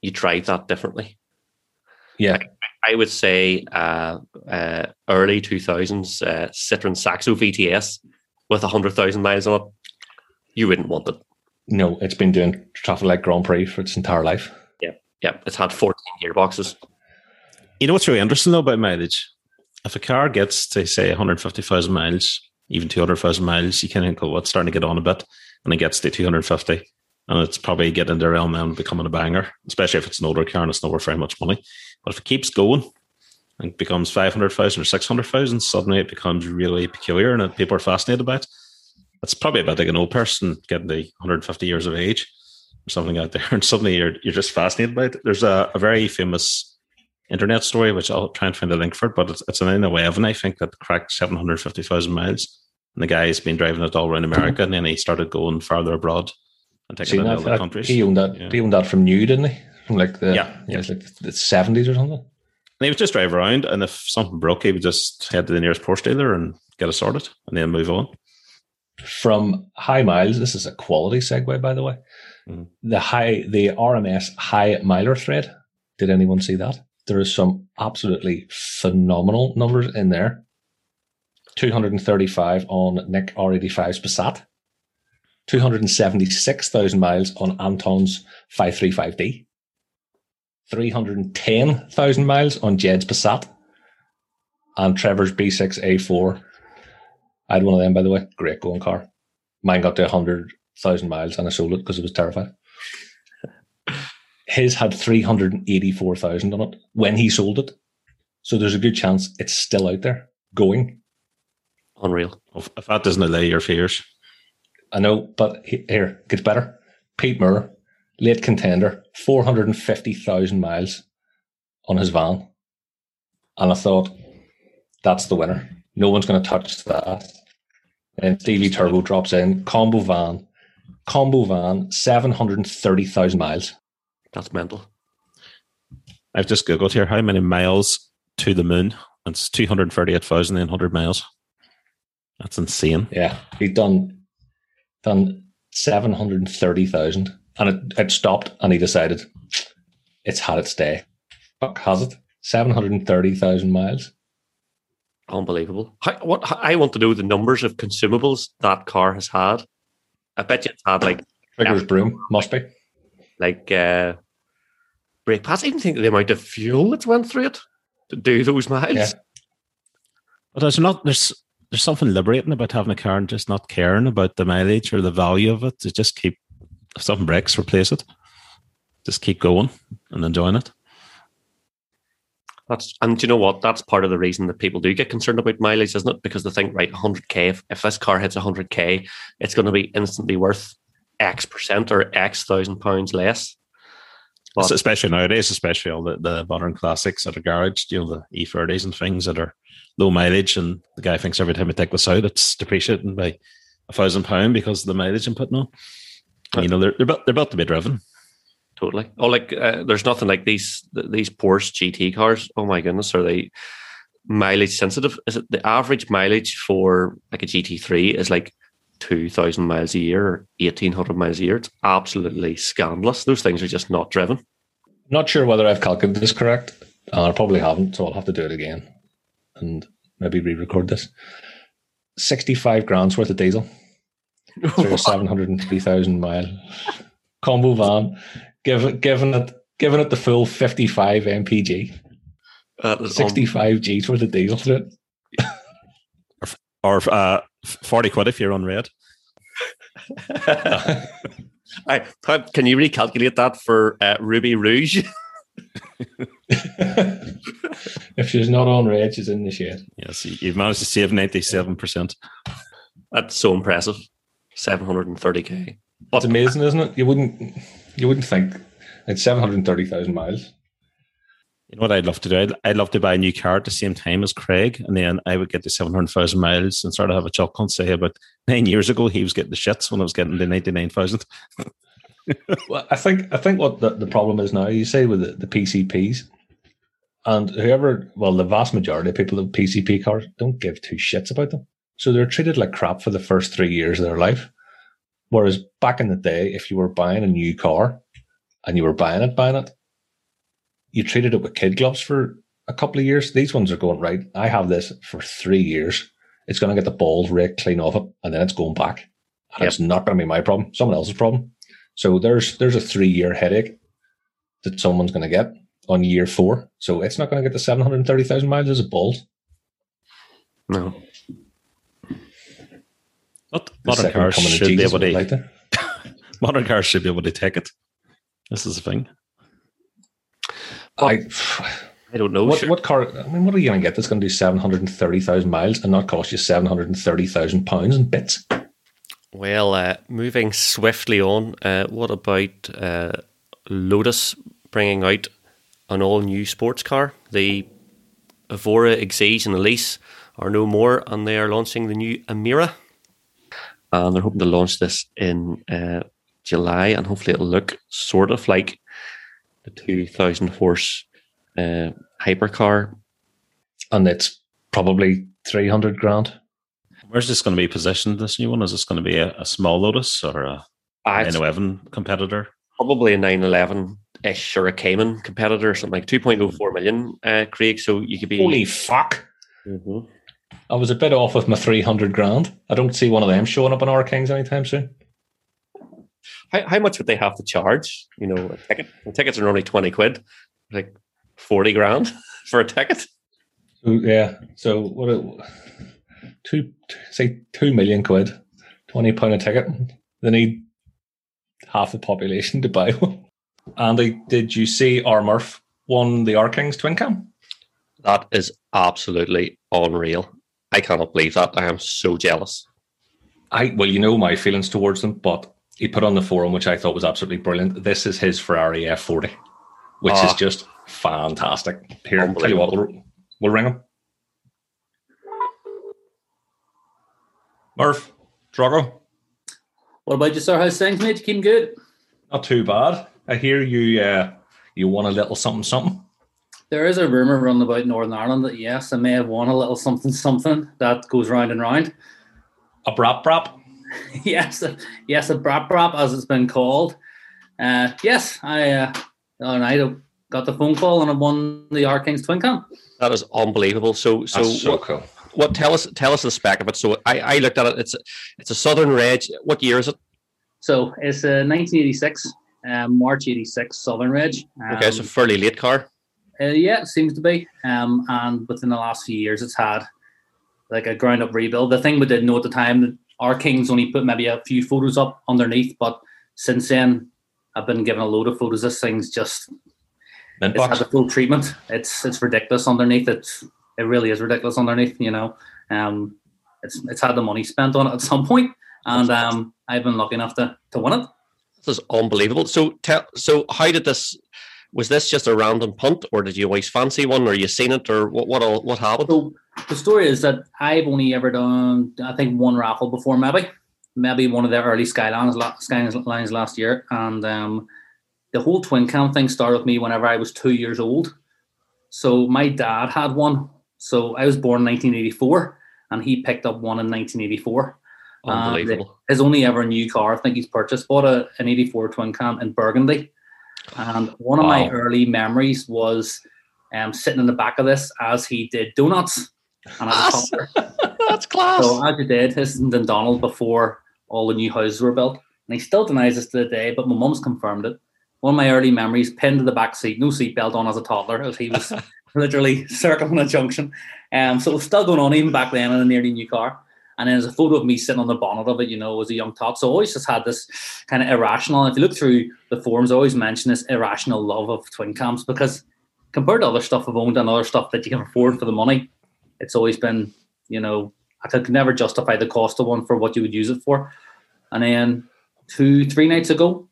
you drive that differently. Yeah. Like, I would say uh, uh, early two thousands uh, Citroen Saxo V T S with one hundred thousand miles on it, you wouldn't want it. No, it's been doing traffic light Grand Prix for its entire life. Yeah, yeah, it's had fourteen gearboxes. You know what's really interesting though about mileage? If a car gets to say one hundred fifty thousand miles, even two hundred thousand miles, you kind of go, well, it's starting to get on a bit, and it gets to two hundred fifty, and it's probably getting into the realm now and becoming a banger, especially if it's an older car and it's not worth very much money. But if it keeps going and becomes five hundred thousand or six hundred thousand, suddenly it becomes really peculiar and people are fascinated by it. It's probably about like an old person getting to one hundred fifty years of age or something out there. And suddenly you're you're just fascinated by it. There's a, a very famous internet story, which I'll try and find a link for it, but it's, it's an Inna Waven, I think, that cracked seven hundred fifty thousand miles. And the guy's been driving it all around America, and then he started going farther abroad and taking it into other countries. He owned that, yeah. He owned that from new, didn't he? From like the, yeah, yeah. Like the seventies or something. And he would just drive around, and if something broke, he would just head to the nearest Porsche dealer and get it sorted and then move on. From high miles, this is a quality segue, by the way. Mm. The high, the R M S high miler thread. Did anyone see that? There is some absolutely phenomenal numbers in there. two hundred thirty-five on Nick R eighty-five's Passat. two hundred seventy-six thousand miles on Anton's five thirty-five D. three hundred ten thousand miles on Jed's Passat. And Trevor's B six A four. I had one of them, by the way. Great going car. Mine got to one hundred thousand miles and I sold it because I was terrified. His had three hundred eighty-four thousand on it when he sold it. So there's a good chance it's still out there going. Unreal. If that doesn't allay your fears. I know, but here, it gets better. Pete Moore, late contender, four hundred fifty thousand miles on his van. And I thought, that's the winner. No one's going to touch that. And Stevie Turbo drops in. Combo van. Combo van, seven hundred thirty thousand miles. That's mental. I've just Googled here. How many miles to the moon? It's two hundred thirty-eight thousand eight hundred miles. That's insane. Yeah. He'd done, done seven hundred thirty thousand. And it, it stopped and he decided it's had its day. Fuck, has it? seven hundred thirty thousand miles. Unbelievable. How, what I want to know the numbers of consumables that car has had. I bet you it's had like Trigger's broom, must be. Like uh, brake pads. I even think the amount of fuel that's went through it to do those miles. Yeah. But there's not there's there's something liberating about having a car and just not caring about the mileage or the value of it. To just keep, if something breaks, replace it. Just keep going and enjoying it. That's, and do you know what? That's part of the reason that people do get concerned about mileage, isn't it? Because they think, right, one hundred K, if, if this car hits one hundred K, it's going to be instantly worth X percent or X thousand pounds less. But especially nowadays, especially all the, the modern classics that are garaged, you know, the E thirties and things that are low mileage. And the guy thinks every time we take this out, it's depreciating by a thousand pounds because of the mileage I'm putting on. And, you know, they're, they're, built, they're built to be driven. Totally. Oh, like uh, there's nothing like these these Porsche G T cars. Oh my goodness, are they mileage sensitive? Is it the average mileage for like a G T three is like two thousand miles a year or eighteen hundred miles a year? It's absolutely scandalous. Those things are just not driven. Not sure whether I've calculated this correct. Uh, I probably haven't, so I'll have to do it again and maybe re-record this. Sixty-five grand's worth of diesel through a seven hundred and three thousand mile combo van. Giving giving it giving it the full fifty-five M P G, sixty-five un- G's worth of diesel to it, or, or uh, forty quid if you're on red. I, can you recalculate that for uh, Ruby Rouge? If she's not on red, she's in the shade. Yes, you've managed to save ninety-seven percent. That's so impressive. Seven hundred and thirty k. That's amazing, isn't it? You wouldn't. You wouldn't think it's seven hundred thirty thousand miles. You know what I'd love to do? I'd, I'd love to buy a new car at the same time as Craig, and then I would get to seven hundred thousand miles and sort of have a chuckle and say about nine years ago he was getting the shits when I was getting the ninety-nine thousand. Well, I think I think what the, the problem is now, you say with the, the P C Ps, and whoever, well, the vast majority of people with P C P cars don't give two shits about them. So they're treated like crap for the first three years of their life. Whereas back in the day, if you were buying a new car and you were buying it, buying it, you treated it with kid gloves for a couple of years. These ones are going, right, I have this for three years. It's going to get the balls raked clean off it, and then it's going back. And yep. It's not going to be my problem, someone else's problem. So there's there's a three-year headache that someone's going to get on year four. So it's not going to get the seven hundred thirty thousand miles as a balls. No. But modern cars should be able to. Like modern cars should be able to take it. This is the thing. But I I don't know what, sure. what car. I mean, what are you going to get that's going to do seven hundred and thirty thousand miles and not cost you seven hundred and thirty thousand pounds in bits? Well, uh, moving swiftly on. Uh, what about uh, Lotus bringing out an all-new sports car? The Evora, Exige, and Elise are no more, and they are launching the new Amira. And they're hoping to launch this in uh, July, and hopefully it'll look sort of like the two thousand horse uh, hypercar. And it's probably three hundred grand. Where's this going to be positioned, this new one? Is this going to be a, a small Lotus or a uh, nine eleven competitor? Probably a nine eleven-ish or a Cayman competitor, or something like two point oh four million, uh, Craig. So you could be... Holy fuck! Mm-hmm. I was a bit off with my three hundred grand. I don't see one of them showing up on our Kings anytime soon. How, how much would they have to charge? You know, a ticket. The tickets are normally twenty quid, like forty grand for a ticket. Ooh, yeah. So what? A, two, say two million quid, twenty pound a ticket. They need half the population to buy one. Andy, did you see R. Murph won the R. Kings twin cam? That is absolutely unreal. I cannot believe that. I am so jealous. I Well, you know my feelings towards them, but he put on the forum, which I thought was absolutely brilliant. This is his Ferrari F forty, which ah, is just fantastic. Here, I'll tell you what, we'll, we'll ring him. Murph, Drogo. What about you, sir? How's things, mate? You keeping good? Not too bad. I hear you, uh, you won a little something something. There is a rumour running about Northern Ireland that, yes, I may have won a little something-something that goes round and round. A brap-brap? yes, a, yes, a brap-brap, as it's been called. Uh, yes, I uh, and I got the phone call and I won the R Kings Twin Cam. That is unbelievable. So, so, That's so what, cool. What, tell us tell us the spec of it. So I, I looked at it. It's a, it's a Southern Reg. What year is it? So it's a nineteen eighty-six, um, March eighty-six Southern Reg. Um, okay, so fairly late car. Uh, yeah, it seems to be. Um, and within the last few years, it's had like a ground-up rebuild. The thing we didn't know at the time, that our Kings only put maybe a few photos up underneath, but since then, I've been given a load of photos. This thing's just... Mint it's box. Had a full treatment. It's it's ridiculous underneath. It's, it really is ridiculous underneath, you know. Um, it's it's had the money spent on it at some point, and um, I've been lucky enough to, to win it. This is unbelievable. So te- So how did this... Was this just a random punt, or did you always fancy one, or you seen it, or what what, what happened? So the story is that I've only ever done, I think, one raffle before, maybe. Maybe one of the early Skylines, Skylines last year, and um, the whole twin cam thing started with me whenever I was two years old. So my dad had one. So I was born in nineteen eighty-four and he picked up one in nineteen eighty-four. Unbelievable. Um, his only ever new car, I think he's purchased, bought a, an eighty-four twin cam in Burgundy. And one of wow. my early memories was um, sitting in the back of this as he did donuts. And I was That's class. So as he did, his and Donald before all the new houses were built. And he still denies this to the day, but my mum's confirmed it. One of my early memories, pinned to the back seat, no seatbelt on as a toddler, as he was literally circling a junction. Um, so it was still going on even back then in a nearly new car. And then there's a photo of me sitting on the bonnet of it, you know, as a young tot. So I always just had this kind of irrational, if you look through the forums, I always mention this irrational love of twin cams, because compared to other stuff I've owned and other stuff that you can afford for the money, it's always been, you know, I could never justify the cost of one for what you would use it for. And then two, three nights ago,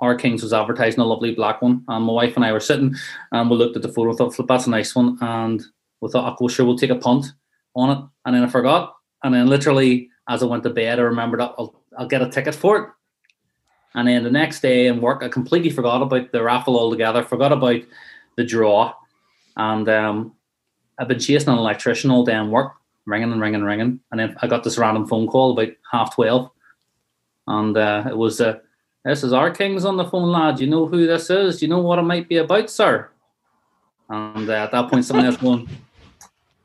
our Kings was advertising a lovely black one. And my wife and I were sitting and we looked at the photo and thought, flip, that's a nice one. And we thought, oh, sure, we'll take a punt on it. And then I forgot. And then literally as I went to bed, I remembered I'll, I'll get a ticket for it. And then the next day in work, I completely forgot about the raffle altogether, forgot about the draw. And um, I've been chasing an electrician all day in work, ringing and ringing and ringing. And then I got this random phone call about half twelve. And uh, it was, uh, this is our King's on the phone, lad. You know who this is? You know what it might be about, sir? And uh, at that point, someone else won.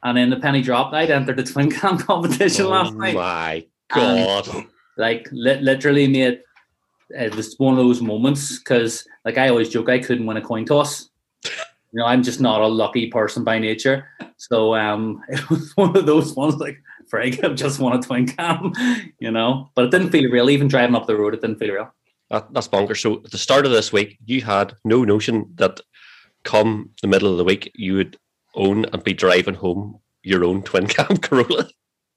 And then the penny dropped. I'd entered the twin cam competition oh last night. Oh my God. And, like, li- literally, mate, it was one of those moments because, like, I always joke I couldn't win a coin toss. You know, I'm just not a lucky person by nature. So um, it was one of those ones, like, Frank, I've just won a twin cam, you know. But it didn't feel real. Even driving up the road, it didn't feel real. That, that's bonkers. So at the start of this week, you had no notion that come the middle of the week, you would own and be driving home your own twin cam Corolla.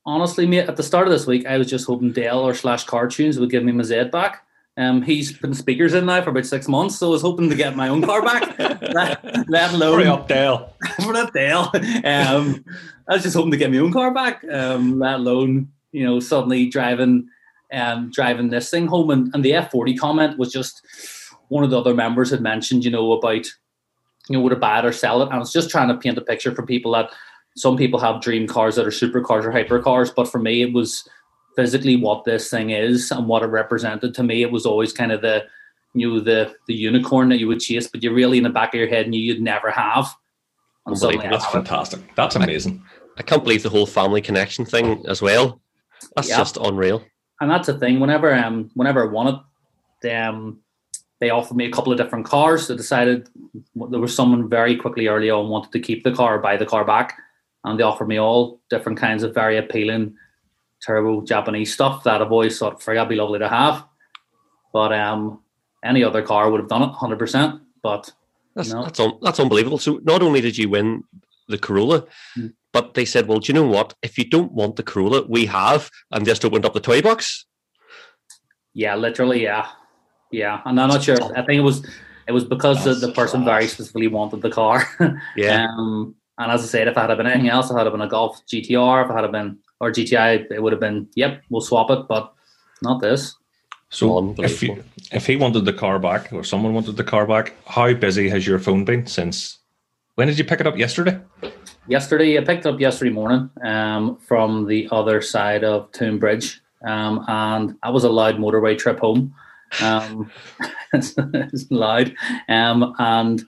Honestly, mate, at the start of this week, I was just hoping Dell or slash Car Tunes would give me my Z back. Um, he's putting speakers in now for about six months, so I was hoping to get my own car back. let, let alone hurry up, Dale. For that Dale, um, I was just hoping to get my own car back. Um, let alone, you know, suddenly driving, um, driving this thing home. And, and the F forty comment was just one of the other members had mentioned, you know, about, you know, would I buy it or sell it? And I was just trying to paint a picture for people that some people have dream cars that are supercars or hypercars, but for me, it was physically what this thing is and what it represented to me. It was always kind of the, you know, the the unicorn that you would chase, but you really in the back of your head knew you'd never have. And that's fantastic. It. That's amazing. I, I can't believe the whole family connection thing as well. That's yeah. just unreal. And that's the thing. Whenever um whenever I won it, um they offered me a couple of different cars. I decided there was someone very quickly early on wanted to keep the car or buy the car back, and they offered me all different kinds of very appealing turbo Japanese stuff that I've always thought, that'd be lovely to have. But um, any other car would have done it, one hundred percent. But that's you know. that's, un- that's unbelievable. So not only did you win the Corolla, mm. but they said, well, do you know what? If you don't want the Corolla, we have, and just opened up the toy box. Yeah, literally, yeah, yeah. And I'm not sure. I think it was it was because the, the person very specifically wanted the car. yeah. Um, and as I said, if I had been anything else, if I had been a Golf G T R, if I had been or G T I, it would have been, yep, we'll swap it, but not this. So if, you, if he wanted the car back or someone wanted the car back, how busy has your phone been since? When did you pick it up yesterday? Yesterday, I picked it up yesterday morning um, from the other side of Toonbridge. Um, and that was a loud motorway trip home. Um, it's loud. Um, and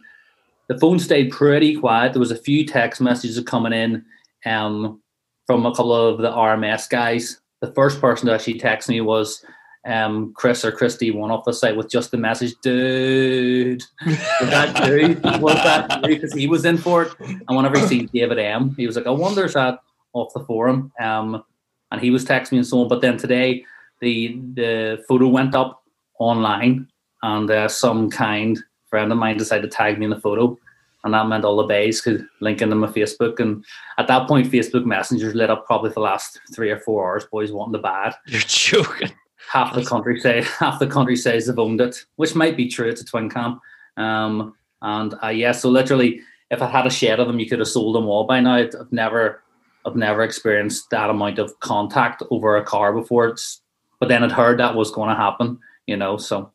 the phone stayed pretty quiet. There was a few text messages coming in um from a couple of the R M S guys. The first person to actually text me was um, Chris or Christy, one off the site, with just the message, dude, was that dude? Was that dude? Because he was in for it. And whenever he seen David M, he was like, I wonder is that off the forum? Um, and he was texting me and so on. But then today, the, the photo went up online and uh, some kind friend of mine decided to tag me in the photo. And that meant all the bays could link into my Facebook. And at that point, Facebook Messenger's lit up probably for the last three or four hours, boys wanting to buy it. You're joking. Half the country say half the country says they've owned it, which might be true. It's a twin cam. Um, and uh, yeah, so literally, if I had a shed of them, you could have sold them all by now. I've never, I've never experienced that amount of contact over a car before. It's, but then I'd heard that was going to happen, you know. So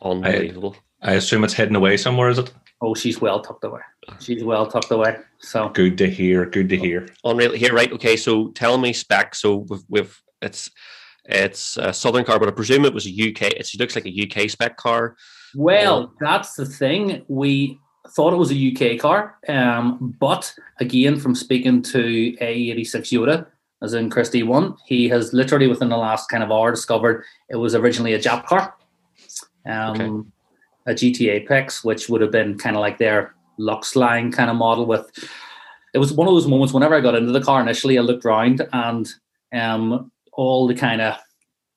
unbelievable. I, I assume it's hidden away somewhere, is it? Oh, she's well tucked away. She's well tucked away. So good to hear. Good to hear. Unreal here, right? Okay, so tell me spec. So we've, we've it's it's a Southern car, but I presume it was a U K. It looks like a U K spec car. Well, um, that's the thing. We thought it was a U K car, um, but again, from speaking to A eighty-six Yoda, as in Christie One, he has literally within the last kind of hour discovered it was originally a Jap car. Um, okay. A G T Apex, which would have been kind of like their Lux line kind of model. With it was one of those moments whenever I got into the car initially, I looked around and um, all the kind of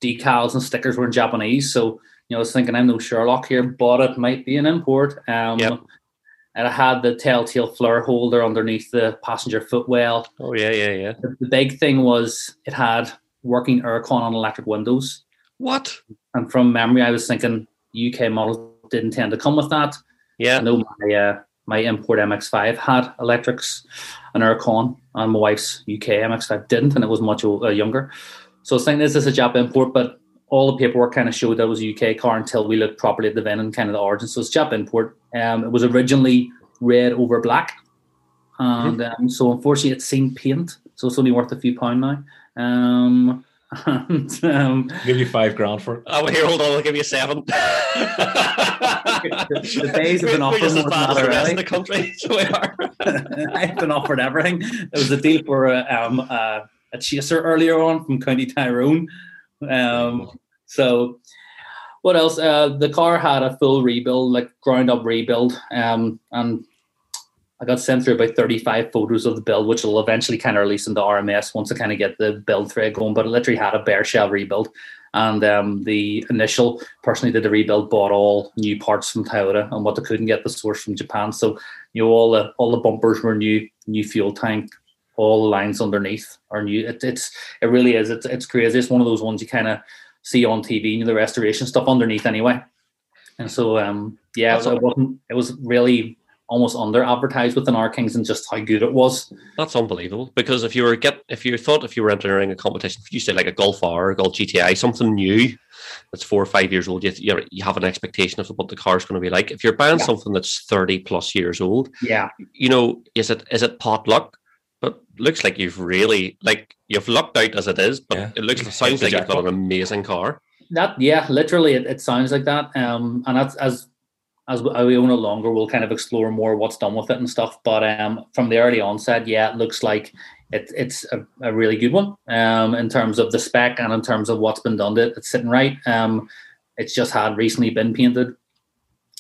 decals and stickers were in Japanese. So, you know, I was thinking, I'm no Sherlock here, but it might be an import. Um, yep. And I had the telltale flare holder underneath the passenger footwell. Oh, yeah, yeah, yeah. The, the big thing was it had working aircon on electric windows. What? And from memory, I was thinking U K models didn't tend to come with that. Yeah. I know my, uh, my import M X five had electrics and aircon, and my wife's U K M X five didn't, and it was much uh, younger. So I was thinking, is this a Jap import? But all the paperwork kind of showed that it was a U K car until we looked properly at the VIN and kind of the origin. So it's Jap import. Um, it was originally red over black. And mm-hmm. um, so unfortunately it's seen paint. So it's only worth a few pound now. Um, and, um, give you five grand for it. Oh, here, hold on. I'll give you seven. The days have been offered more than that already. The country, so we are. I've been offered everything. There was a deal for a, um, uh, a chaser earlier on from County Tyrone. Um, so what else? Uh, the car had a full rebuild, like ground up rebuild. Um, and I got sent through about thirty-five photos of the build, which will eventually kind of release into R M S once I kind of get the build thread going. But it literally had a bare shell rebuild. And um, the initial person who did the rebuild bought all new parts from Toyota and what they couldn't get the source from Japan. So, you know, all the all the bumpers were new, new fuel tank, all the lines underneath are new. It, it's it really is. It's it's crazy. It's one of those ones you kind of see on T V, you know, the restoration stuff underneath anyway. And so, um, yeah, so it wasn't. It was really almost under advertised within our Kings and just how good it was. That's unbelievable, because if you were get if you thought if you were entering a competition, if you say like a Golf R, a Golf G T I, something new that's four or five years old, you th- you have an expectation of what the car is going to be like. If you're buying yeah. something that's thirty plus years old, yeah, you know, is it is it pot luck? But looks like you've really like you've lucked out as it is. But yeah. it looks it sounds like you've got an amazing car. That yeah, literally, it, it sounds like that. Um, and that's as. As we own it longer, we'll kind of explore more what's done with it and stuff. But um, from the early onset, yeah, it looks like it, it's a, a really good one um, in terms of the spec and in terms of what's been done to it. It's sitting right. Um, it's just had recently been painted.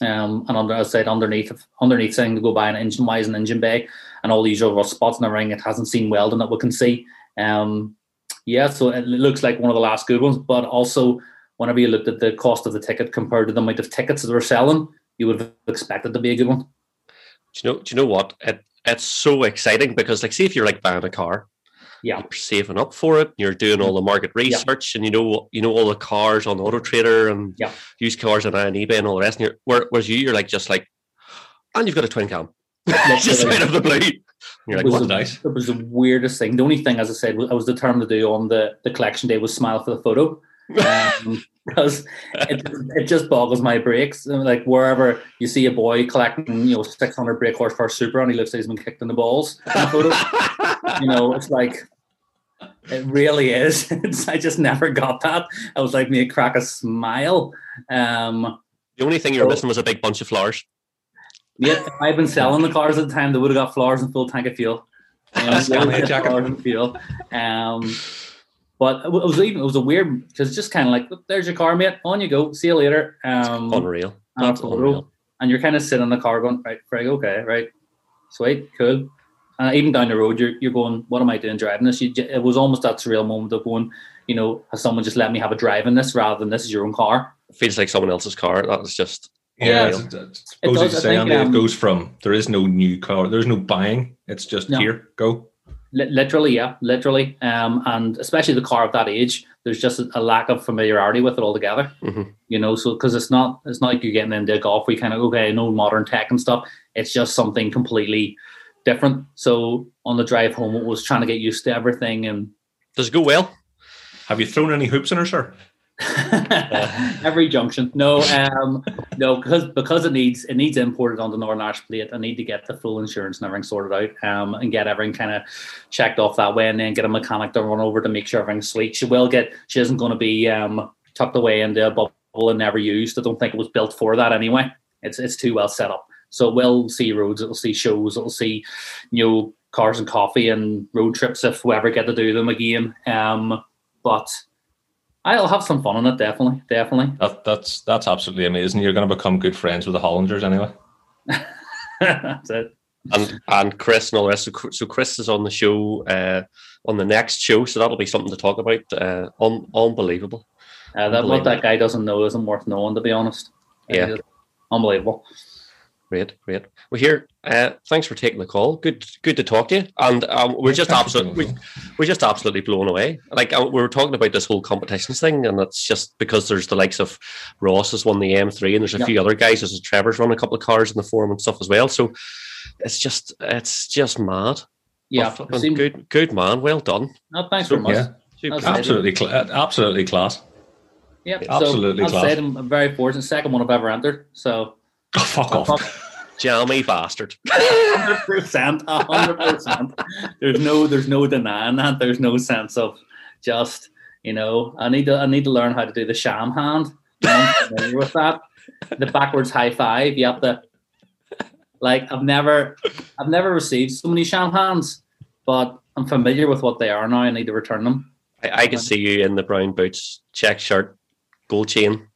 Um, and under, as I said, underneath, underneath thing to go by an engine-wise and engine bay and all these other spots in the ring, it hasn't seen welding that we can see. Um, yeah, so it looks like one of the last good ones. But also, whenever you looked at the cost of the ticket compared to the amount of tickets that they were selling, you would have expected to be a good one. Do you know? Do you know what? It, it's so exciting because, like, see if you're like buying a car, yeah, you're saving up for it, you're doing all the market research, yeah. and you know, you know all the cars on Auto Trader and yeah. used cars on eBay and all the rest. And you're, whereas you, you're like just like, and you've got a twin cam, just out of the blue. You're like, what nice. It was the weirdest thing. The only thing, as I said, I was determined to do on the the collection day was smile for the photo. um, because it, it just boggles my brakes. Like wherever you see a boy collecting, you know, six hundred brake horsepower Supra, and he looks like he's been kicked in the balls in the photo. You know, it's like it really is. It's, I just never got that. I was like, mate, crack a smile. Um, the only thing you were so, missing was a big bunch of flowers. Yeah, if I'd been selling the cars at the time, they would have got flowers and full tank of fuel. You know, flowers and fuel. Um, But it was even it was a weird because it's just kind of like, there's your car, mate. On you go. See you later. Um, unreal. That's and unreal. And you're kind of sitting in the car going, right, Craig, okay, right, sweet, cool. And even down the road, you're you're going, what am I doing driving this? You, it was almost that surreal moment of going, you know, has someone just let me have a drive in this rather than this is your own car? It feels like someone else's car. That was just yeah. Unreal. It's, it's, it, does, say, think, Andy, um, it goes from there is no new car, there's no buying. It's just no. Here, go. Literally, yeah, literally. Um, and especially the car of that age, there's just a lack of familiarity with it altogether. Mm-hmm. You know, so because it's not it's not like you're getting into a Golf where you kind of, okay, no modern tech and stuff. It's just something completely different. So on the drive home, it was trying to get used to everything. And does it go well? Have you thrown any hoops in her, sir? Every junction. No, um, No, because because it needs it needs imported on the Northern Irish plate. I need to get the full insurance and everything sorted out, um, and get everything kind of checked off that way, and then get a mechanic to run over to make sure everything's sweet. She will get. She isn't going to be um, tucked away into a bubble and never used. I don't think it was built for that anyway. It's it's too well set up. So we'll see roads. It'll see shows. It'll see you know cars and coffee and road trips if we ever get to do them again. Um, but. I'll have some fun on it, definitely, definitely. That, that's that's absolutely amazing. You're going to become good friends with the Hollanders anyway. That's it. And and Chris and all the rest. So Chris is on the show, uh, on the next show, so that'll be something to talk about. Uh, un- unbelievable. Uh, that, unbelievable. What that guy doesn't know isn't worth knowing, to be honest. Yeah. Unbelievable. Great, great. Well, here, uh, thanks for taking the call. Good, good to talk to you. And um, we're just absolutely, we, we're just absolutely blown away. Like uh, we were talking about this whole competitions thing, and it's just because there's the likes of Ross has won the M three, and there's a yep. few other guys. There's Trevor's run a couple of cars in the forum and stuff as well. So it's just, it's just mad. Yeah, well, seemed... good, good man. Well done. No, thanks so, very much. Yeah. Absolutely, cl- absolutely class. Yeah, absolutely so, class. As I said, I'm very fortunate. Second one I've ever entered. So. Oh, fuck oh, off, jammy bastard! Hundred percent, hundred percent. There's no, there's no denying that. There's no sense of just, you know, I need to, I need to learn how to do the sham hand. I'm familiar with that, the backwards high five. You have to, like, I've never, I've never received so many sham hands, but I'm familiar with what they are now. I need to return them. I, I can see you in the brown boots, check shirt, gold chain.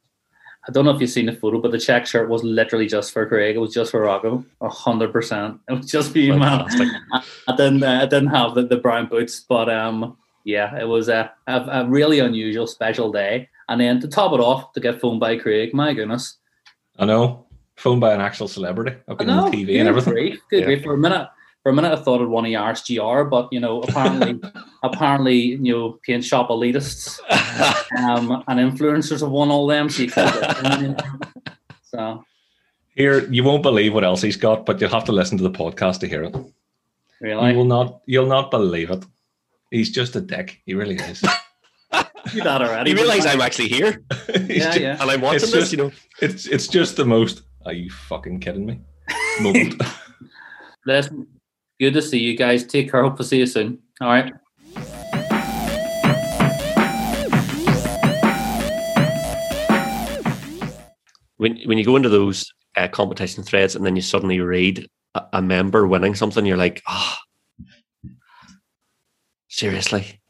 I don't know if you've seen the photo, but the check shirt was literally just for Craig. It was just for Rocco, a hundred percent. It was just for you, man. I, I didn't, uh, I didn't have the, the brown boots, but um, yeah, it was a, a, a really unusual, special day. And then to top it off, to get phoned by Craig, my goodness. I know, phoned by an actual celebrity. I've been on T V and everything. Grief, good yeah. grief. For a minute, for a minute, I thought it won a R S G R, but you know, apparently, apparently, you know, paint shop elitists. Um, and influencers have won all them, so you can't get them. So here, you won't believe what else he's got, but you'll have to listen to the podcast to hear it. Really? You will not, you'll not believe it. He's just a dick. He really is. You that already? You realise I'm actually here, yeah, just, yeah. and I'm watching it's this. Just, you know, it's it's just the most. Are you fucking kidding me? Moment. Listen, good to see you guys. Take care. Hope to see you soon. All right. When when you go into those uh, competition threads and then you suddenly read a, a member winning something, you're like, oh, seriously?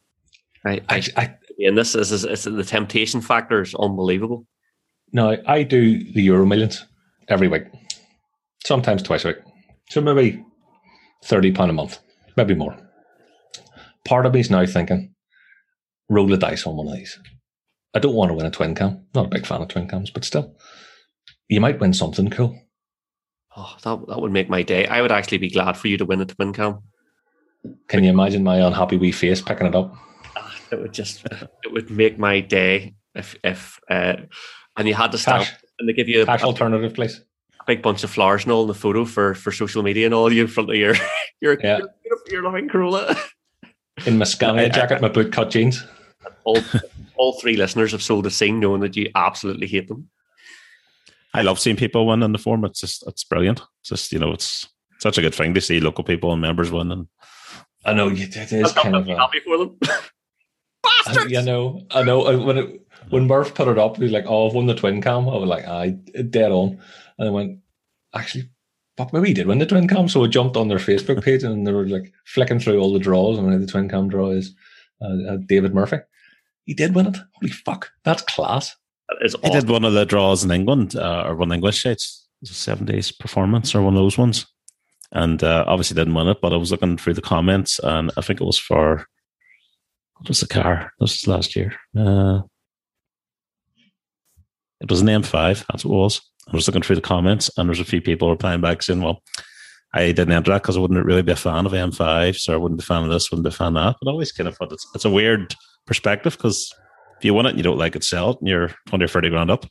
I, I, I, and this is, is the temptation factor is unbelievable. No, I do the Euro Millions every week, sometimes twice a week. So maybe thirty pounds a month, maybe more. Part of me is now thinking, roll the dice on one of these. I don't want to win a twin cam. Not a big fan of twin cams, but still. You might win something cool. Oh, that that would make my day. I would actually be glad for you to win a twin cam. Can you imagine my unhappy wee face picking it up? It would just, it would make my day if, if uh, and you had to stamp and they give you a cash alternative, please. A big bunch of flowers and all in the photo for, for social media and all you in front of your, your, yeah. your, your loving Corolla. In my Scania jacket, my boot cut jeans. All, all three listeners have sold a scene knowing that you absolutely hate them. I love seeing people win in the forum. It's just, it's brilliant. It's just, you know, it's such a good thing to see local people and members win. And I know it is kind of happy for them. Bastards! I, I know, I know. When it, when Murph put it up, he was like, "Oh, I've won the twin cam." I was like, "I dead on," and I went, "Actually, but maybe he did win the twin cam." So I jumped on their Facebook page and they were like flicking through all the draws, and the twin cam draw is uh, uh, David Murphy. He did win it. Holy fuck, that's class. Awesome. I did one of the draws in England, uh, or one English sites, it was a seven days performance, or one of those ones, and uh, obviously didn't win it. But I was looking through the comments, and I think it was for what was the car? This was last year. Uh, it was an M five. That's what it was. I was looking through the comments, and there's a few people replying back saying, "Well, I didn't enter that because I wouldn't really be a fan of M five, so I wouldn't be a fan of this, wouldn't be a fan of that." But I always kind of thought it's it's a weird perspective because. If you want it and you don't like it, sell it and you're twenty or thirty grand up.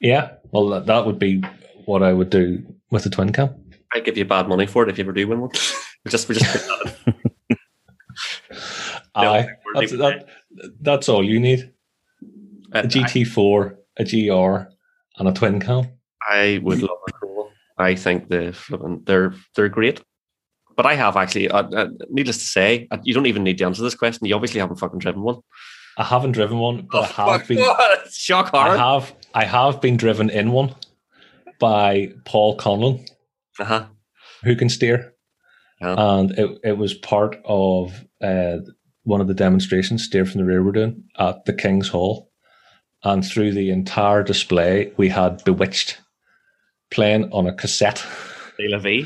Yeah, well, that, that would be what I would do with a twin cam. I'd give you bad money for it if you ever do win one. We're just, we're just Aye, no, that's, that, that's all you need. A G T four, a G R, and a twin cam. I would love a twin. I think they're flipping, they're they're great. But I have actually, uh, uh, needless to say, uh, you don't even need to answer this question. You obviously haven't fucking driven one. I haven't driven one, but oh, I have been. What? Shock horror. I have, I have been driven in one by Paul Conlon, uh-huh. who can steer. Yeah. And it, it was part of uh, one of the demonstrations, Steer from the Rear, we're doing at the King's Hall. And through the entire display, we had Bewitched playing on a cassette. De La Vie.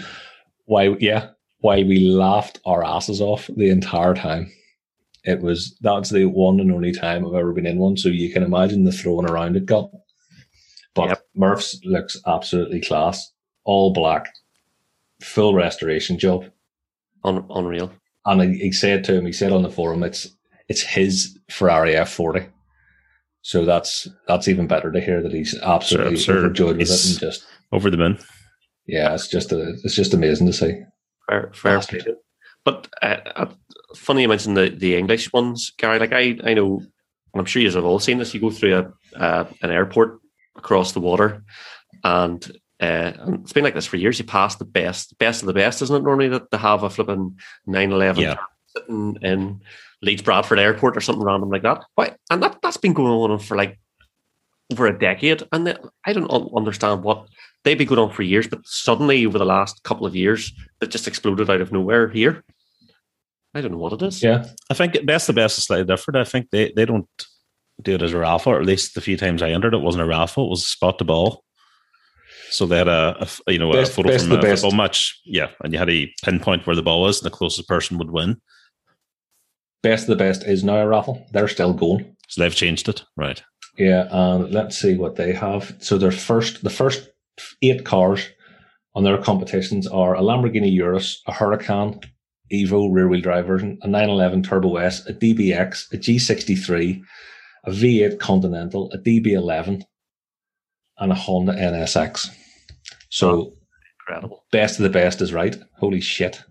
Why, yeah. While we laughed our asses off the entire time. It was, that's the one and only time I've ever been in one. So you can imagine the throwing around it got. But yep. Murph's looks absolutely class. All black. Full restoration job. Un- unreal. And he, he said to him, he said on the forum, it's it's his Ferrari F forty. So that's that's even better to hear that he's absolutely sure, sure. overjoyed with it's it and just over the moon. Yeah, it's just a, it's just amazing to see. Fair, fair but uh, uh, funny you mentioned the, the English ones, Gary. Like I, I know, and I'm sure you have all seen this. You go through a uh, an airport across the water, and, uh, and it's been like this for years. You pass the best, best of the best, isn't it? Normally that they have a flipping nine eleven yeah. sitting in Leeds Bradford Airport or something random like that. Why? And that that's been going on for like over a decade, and they, I don't understand what. They've been going on for years, but suddenly over the last couple of years, that just exploded out of nowhere here. I don't know what it is. Yeah, I think best the best is slightly different. I think they, they don't do it as a raffle, or at least the few times I entered, it wasn't a raffle. It was spot the ball. So they had a, a you know best, a photo from a best. football match, yeah, and you had to pinpoint where the ball was, and the closest person would win. Best of the best is now a raffle. They're still going, so they've changed it, right? Yeah, and um, let's see what they have. So their first, the first. Eight cars on their competitions are a Lamborghini Urus, a Huracan, Evo rear-wheel drive version, a nine eleven Turbo S, a D B X, a G sixty-three, a V eight Continental, a D B eleven, and a Honda N S X. So, incredible. Best of the best is right. Holy shit.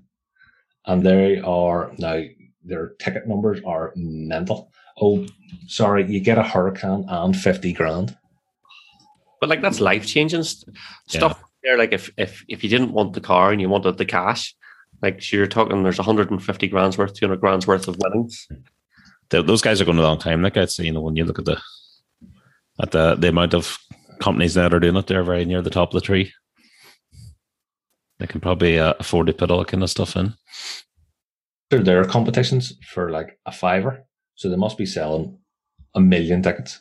And they are, now, their ticket numbers are mental. Oh, sorry, you get a Huracan and fifty grand. But like that's life changing st- stuff yeah. there. Like if, if if you didn't want the car and you wanted the cash, like so you're talking there's one hundred fifty grand's worth, two hundred grand's worth of winnings. The, those guys are going a long time. Like I'd say, you know, when you look at the at the, the amount of companies that are doing it, they're very near the top of the tree. They can probably uh, afford to put all that kind of stuff in. There are competitions for like a fiver, so they must be selling a million tickets.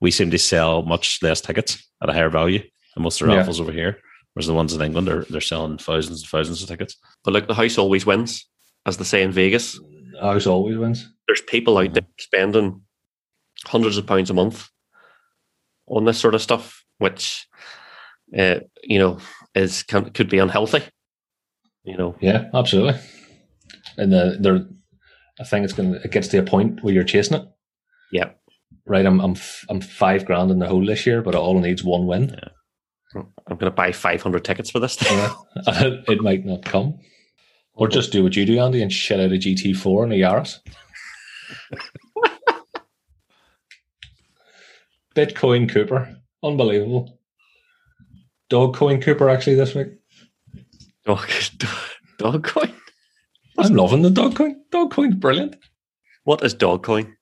We seem to sell much less tickets at a higher value than most of the raffles yeah. over here. Whereas the ones in England, they're, they're selling thousands and thousands of tickets. But look, the house always wins, as they say in Vegas. The house always wins. There's people out mm-hmm. there spending hundreds of pounds a month on this sort of stuff, which, uh, you know, is can, could be unhealthy. You know. Yeah, absolutely. And the, the, I think it's gonna, it gets to a point where you're chasing it. Yeah. Right, I'm I'm I'm five grand in the hole this year, but it all needs one win. Yeah. I'm going to buy five hundred tickets for this thing. Yeah. It might not come. Or just do what you do, Andy, and shit out a G T four and a Yaris. Bitcoin Cooper. Unbelievable. Dogcoin Cooper, actually, this week. Dog, dog, Dogcoin? I'm loving the Dogcoin. Dogcoin's brilliant. What is Dogcoin?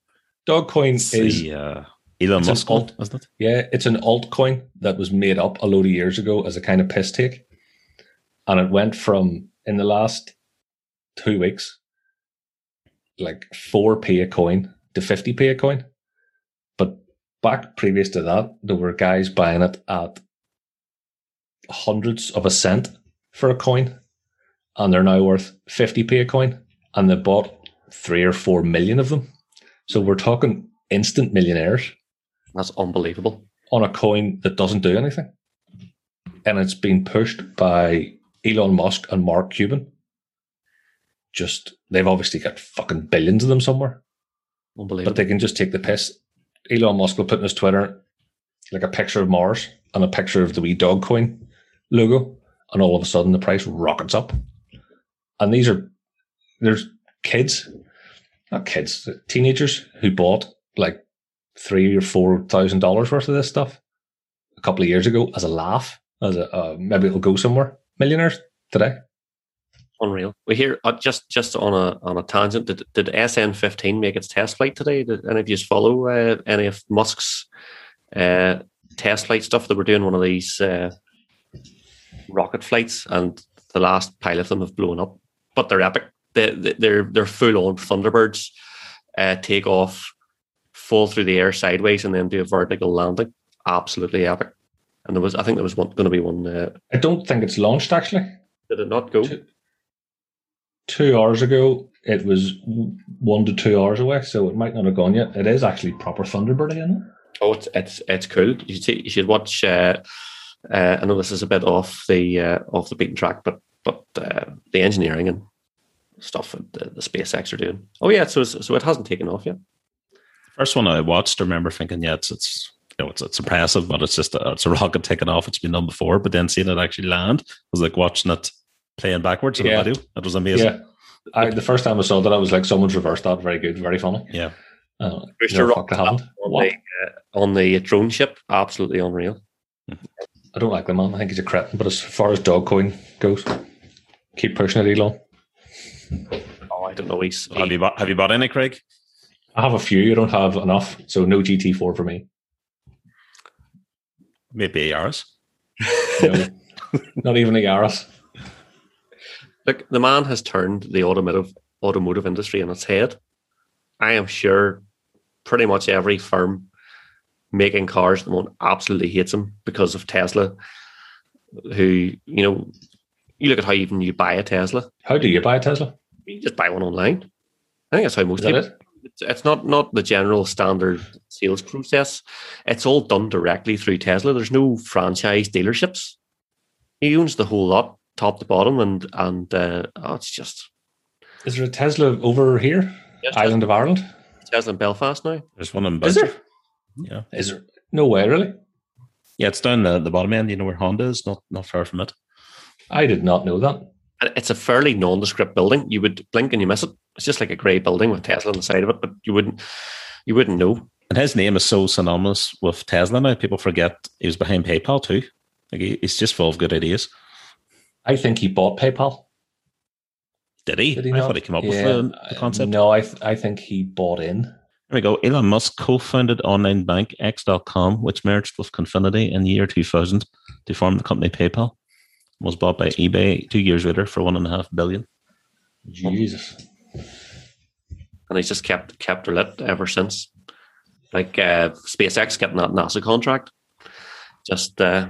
Dogcoin is the, uh, Elon Musk, alt, isn't it? Yeah, it's an altcoin that was made up a load of years ago as a kind of piss take. And it went from, in the last two weeks, like four p a coin to fifty p a coin. But back previous to that, there were guys buying it at hundreds of a cent for a coin. And they're now worth fifty p a coin. And they bought three or four million of them. So we're talking instant millionaires. That's unbelievable. On a coin that doesn't do anything. And it's been pushed by Elon Musk and Mark Cuban. Just, they've obviously got fucking billions of them somewhere. Unbelievable. But they can just take the piss. Elon Musk will put in his Twitter like a picture of Mars and a picture of the wee dog coin logo. And all of a sudden the price rockets up. And these are, there's kids. Not kids, teenagers who bought like three or four thousand dollars worth of this stuff a couple of years ago as a laugh, as a uh, maybe it'll go somewhere. Millionaires today. Unreal. We hear uh, just just on a on a tangent. Did did S N fifteen make its test flight today? Did any of you follow uh, any of Musk's uh, test flight stuff? They were doing one of these uh, rocket flights, and the last pile of them have blown up. But they're epic. They, they, they're they're full on Thunderbirds. Uh, take off, fall through the air sideways, and then do a vertical landing. Absolutely epic. And there was, I think, there was one, going to be one. Uh, I don't think it's launched actually. Did it not go? Two- Two hours ago, it was one to two hours away, so it might not have gone yet. It is actually proper Thunderbird, isn't it? Oh, it's it's, it's cool. You should, see, you should watch. Uh, uh, I know this is a bit off the uh, off the beaten track, but but uh, the engineering and stuff that the, the SpaceX are doing. Oh yeah, so so it hasn't taken off yet. First one I watched, I remember thinking, yeah, it's it's you know it's it's impressive, but it's just a, it's a rocket taking off. It's been done before, but then seeing it actually land, I was like watching it playing backwards in yeah. the video. That was amazing. Yeah. I, the first time I saw that, I was like, someone's reversed that. Very good. Very funny. Yeah. Uh, no, fuck that happened. On, the, uh, on the drone ship, absolutely unreal. I don't like the man. I think he's a cretin, but as far as Dogecoin goes, keep pushing it, Elon. Oh, I don't know. He's, he, have, you bought, have you bought any, Craig? I have a few. I don't have enough. So no G T four for me. Maybe a Yaris. No, not even a Yaris. Look, the man has turned the automotive automotive industry on its head. I am sure pretty much every firm making cars at the moment absolutely hates him because of Tesla, who, you know, you look at how even you buy a Tesla. How do you buy a Tesla? You just buy one online. I think that's how most people... It? It's not, not the general standard sales process. It's all done directly through Tesla. There's no franchise dealerships. He owns the whole lot, top to bottom, and and uh, oh, it's just... Is there a Tesla over here? Yes, Island Tesla. Of Ireland? Tesla in Belfast now. There's one in Belfast. Is there? Yeah. Is there? No way, really? Yeah, it's down the, the bottom end, you know where Honda is, not, not far from it. I did not know that. It's a fairly nondescript building. You would blink and you miss it. It's just like a grey building with Tesla on the side of it, but you wouldn't you wouldn't know. And his name is so synonymous with Tesla now, people forget he was behind PayPal too. Like he, he's just full of good ideas. I think he bought PayPal. Did he? Did he I not? thought he came up yeah. with the, the concept. No, I th- I think he bought in. There we go. Elon Musk co-founded online bank X dot com, which merged with Confinity in the year two thousand to form the company PayPal. It was bought by eBay two years later for one and a half billion. Jesus. And he's just kept kept her lit ever since. Like uh, SpaceX getting that NASA contract, just uh,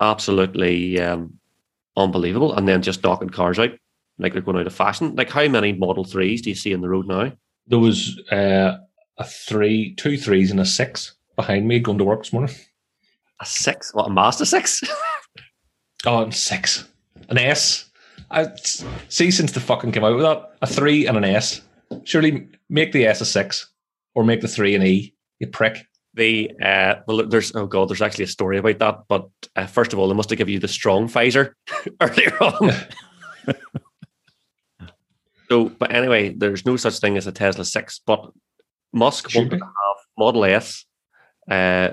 absolutely. Um, Unbelievable, and then just knocking cars out like they're going out of fashion. Like, how many Model threes do you see in the road now? There was uh, a three, two threes, and a six behind me going to work this morning. A six? What, a Mazda six? Oh, I'm six. An S. I see since the fucking came out with that, a three and an S. Surely make the S a six or make the three an E, you prick. The uh, well, there's oh god, there's actually a story about that. But uh, first of all, they must have given you the strong Pfizer earlier on. So, but anyway, there's no such thing as a Tesla six. But Musk Should wanted be. to have Model S, uh,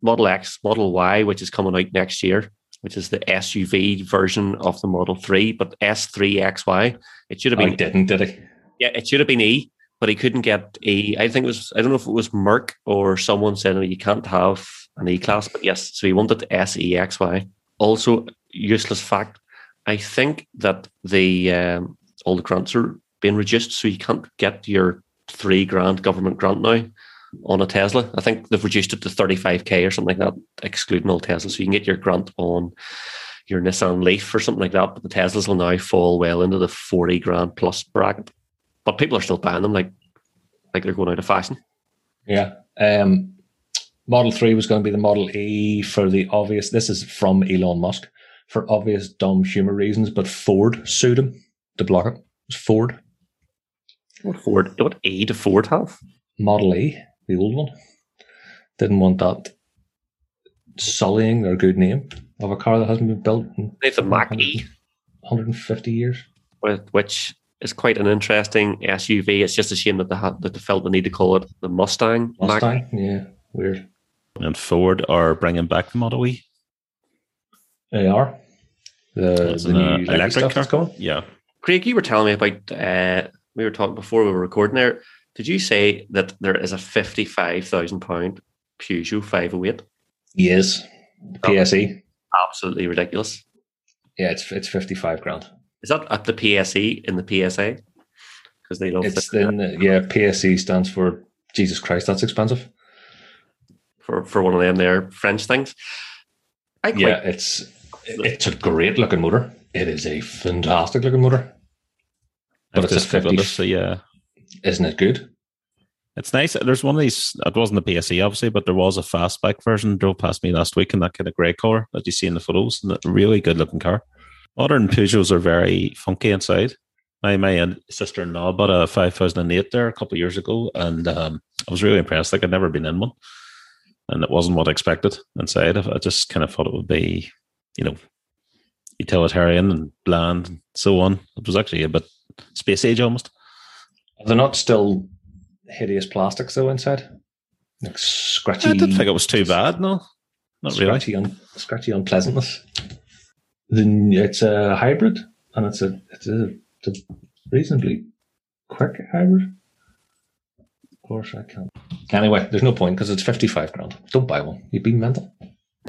Model X, Model Y, which is coming out next year, which is the S U V version of the Model three, but S three X Y. It should have been. I didn't, did he? Yeah, it should have been E. But he couldn't get E. I think it was, I don't know if it was Merck or someone said, oh, you can't have an E-class, but yes, so he wanted S E X Y. Also, useless fact, I think that the um, all the grants are being reduced, so you can't get your three grand government grant now on a Tesla. I think they've reduced it to thirty-five K or something like that, excluding all Teslas. So you can get your grant on your Nissan Leaf or something like that, but the Teslas will now fall well into the forty grand plus bracket. But people are still buying them, like like they're going out of fashion. Yeah. Um, Model three was going to be the Model E for the obvious... This is from Elon Musk. For obvious dumb humor reasons, but Ford sued him to block it. It was Ford. What Ford? What E did Ford have? Model E, the old one. Didn't want that sullying their good name of a car that hasn't been built in... It's a Mach E. one hundred fifty years. With which... It's quite an interesting S U V. It's just a shame that they had that they felt the need to call it the Mustang. Mustang, Mac- yeah, weird. And Ford are bringing back the Model E. They are. The, the new uh, electric stuff car. That's coming. Yeah. Craig, you were telling me about, uh, we were talking before we were recording there, did you say that there is a fifty-five thousand pound Peugeot five oh eight? Yes. The P S E. Oh, absolutely ridiculous. Yeah, it's it's fifty-five grand. Is that at the P S E in the P S A? Because they love it's in the, yeah, P S E stands for Jesus Christ, that's expensive. For for one of them there French things. I quite yeah, it's it's a great looking motor. It is a fantastic looking motor. But it's, it's a fifty. So yeah. Isn't it good? It's nice. There's one of these, it wasn't the P S E obviously, but there was a fastback version, drove past me last week in that kind of grey colour that you see in the photos. And that really good looking car. Modern Peugeots are very funky inside. My my sister-in-law bought a two thousand eight there a couple of years ago, and um, I was really impressed. Like, I'd never been in one, and it wasn't what I expected inside. I just kind of thought it would be, you know, utilitarian and bland and so on. It was actually a bit space age almost. Are they not still hideous plastics though inside? Like scratchy. I didn't think it was too bad, no. Not scratchy really. Un, scratchy unpleasantness. Then it's a hybrid, and it's a it's a, it's a reasonably quick hybrid. Of course, I can't. Anyway, there's no point because it's fifty-five grand. Don't buy one. You've been mental.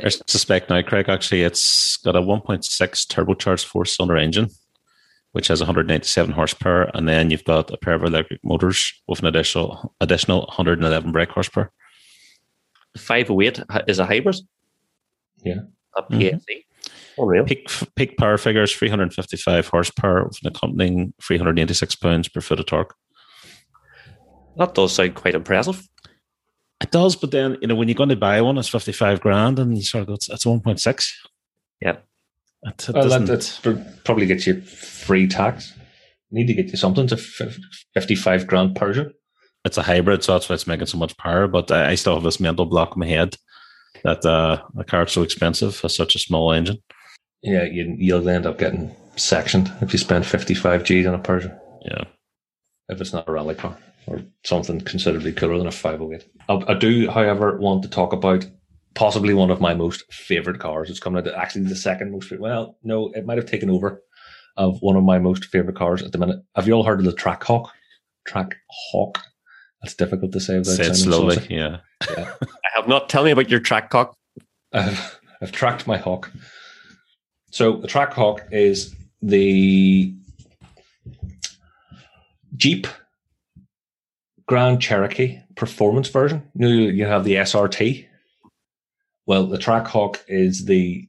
I suspect now, Craig. Actually, it's got a one point six turbocharged four-cylinder engine, which has one hundred ninety-seven horsepower, and then you've got a pair of electric motors with an additional additional one hundred eleven brake horsepower. five oh eight is a hybrid. Yeah, a P S E. Mm-hmm. Oh, really? Peak peak power figures: three hundred fifty-five horsepower with an accompanying three hundred eighty-six pounds per foot of torque. That does sound quite impressive. It does, but then, you know, when you're going to buy one, it's fifty-five grand, and you sort of go, it's, it's one point six. Yeah. It, it well, that, that's probably gets you free tax. You need to get you something to fifty-five grand Peugeot. It's a hybrid, so that's why it's making so much power, but I, I still have this mental block in my head that uh, a car is so expensive for such a small engine. Yeah, you, you'll end up getting sectioned if you spend fifty-five G's on a Peugeot. Yeah. If it's not a rally car. Or something considerably cooler than a five oh eight. I, I do, however, want to talk about possibly one of my most favourite cars. It's coming out, actually the second most favourite. Well, no, it might have taken over of one of my most favourite cars at the minute. Have you all heard of the Trackhawk? Trackhawk. That's difficult to say. Without say it slowly, saucy. yeah. yeah. I have not. Tell me about your Trackhawk. I've, I've tracked my hawk. So the Trackhawk is the Jeep Grand Cherokee performance version. You know, you have the S R T. Well, the Trackhawk is the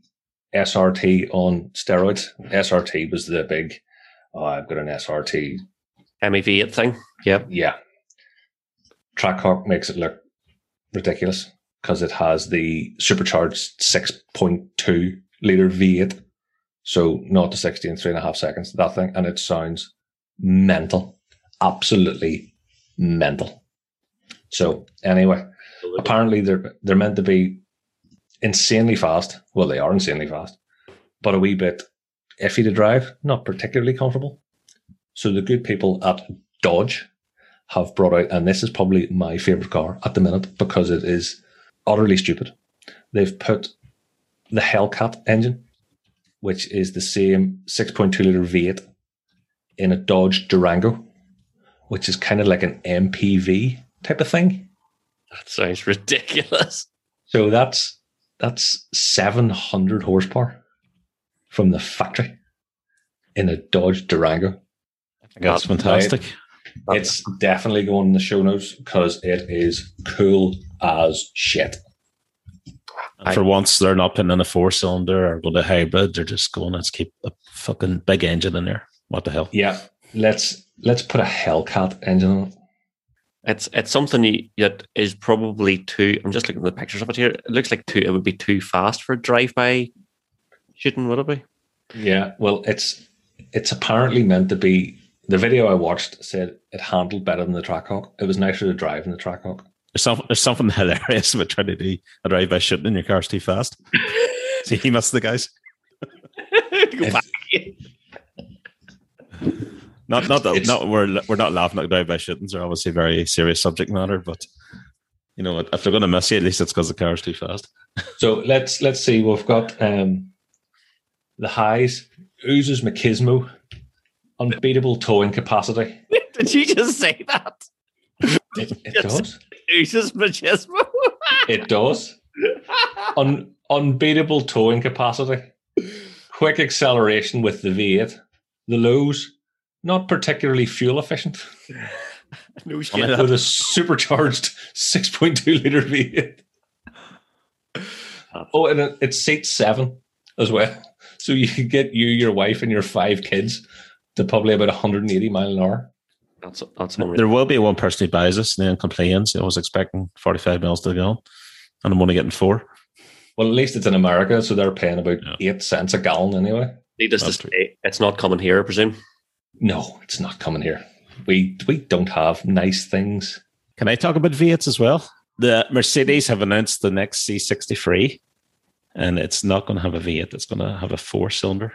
S R T on steroids. S R T was the big, oh, I've got an S R T. M E V thing. Yep. Yeah. Trackhawk makes it look ridiculous because it has the supercharged six point two litre V eight. So not the sixty in three and a half seconds, that thing. And it sounds mental. Absolutely mental. So anyway, apparently they're they're meant to be insanely fast. Well, they are insanely fast, but a wee bit iffy to drive, not particularly comfortable. So the good people at Dodge have brought out, and this is probably my favorite car at the minute because it is utterly stupid. They've put the Hellcat engine, which is the same six point two liter V eight, in a Dodge Durango, which is kind of like an M P V type of thing. That sounds ridiculous. So that's that's seven hundred horsepower from the factory in a Dodge Durango. That's fantastic. Right. It's definitely going in the show notes because it is cool as shit. And I, for once, they're not putting in a four-cylinder or going to hybrid. They're just going, let's keep a fucking big engine in there. What the hell? Yeah, let's... Let's put a Hellcat engine on it. It's it's something that is probably too. I'm just looking at the pictures of it here. It looks like too. It would be too fast for a drive-by shooting, would it be? Yeah. Well, it's it's apparently meant to be. The video I watched said it handled better than the Trackhawk. It was nicer to drive than the Trackhawk. There's something there's something hilarious about trying to do a drive-by shooting and your car's too fast. See, he must the guys. Go back. Not, not that, not we're we're not laughing at drive-by shootings. They're obviously a very serious subject matter, but you know, if they're going to miss you, at least it's because the car's too fast. So let's let's see. We've got um, the highs. Oozes Machismo. Unbeatable towing capacity. Did you just say that? It, it does. Oozes Machismo. It does. Un, unbeatable towing capacity. Quick acceleration with the V eight. The lows, not particularly fuel efficient. No shit. With a supercharged six point two litre V eight. Oh, and it, it seats seven as well. So you can get you, your wife, and your five kids to probably about one hundred eighty miles an hour. That's that's unreal. There will be one person who buys this and then complains. I was expecting forty-five miles to go, and I'm only getting four. Well, at least it's in America, so they're paying about yeah. eight cents a gallon anyway. Needless to say, it's not coming here, I presume. No, it's not coming here. We we don't have nice things. Can I talk about V eights as well? The Mercedes have announced the next C sixty-three, and it's not going to have a V eight. It's going to have a four-cylinder,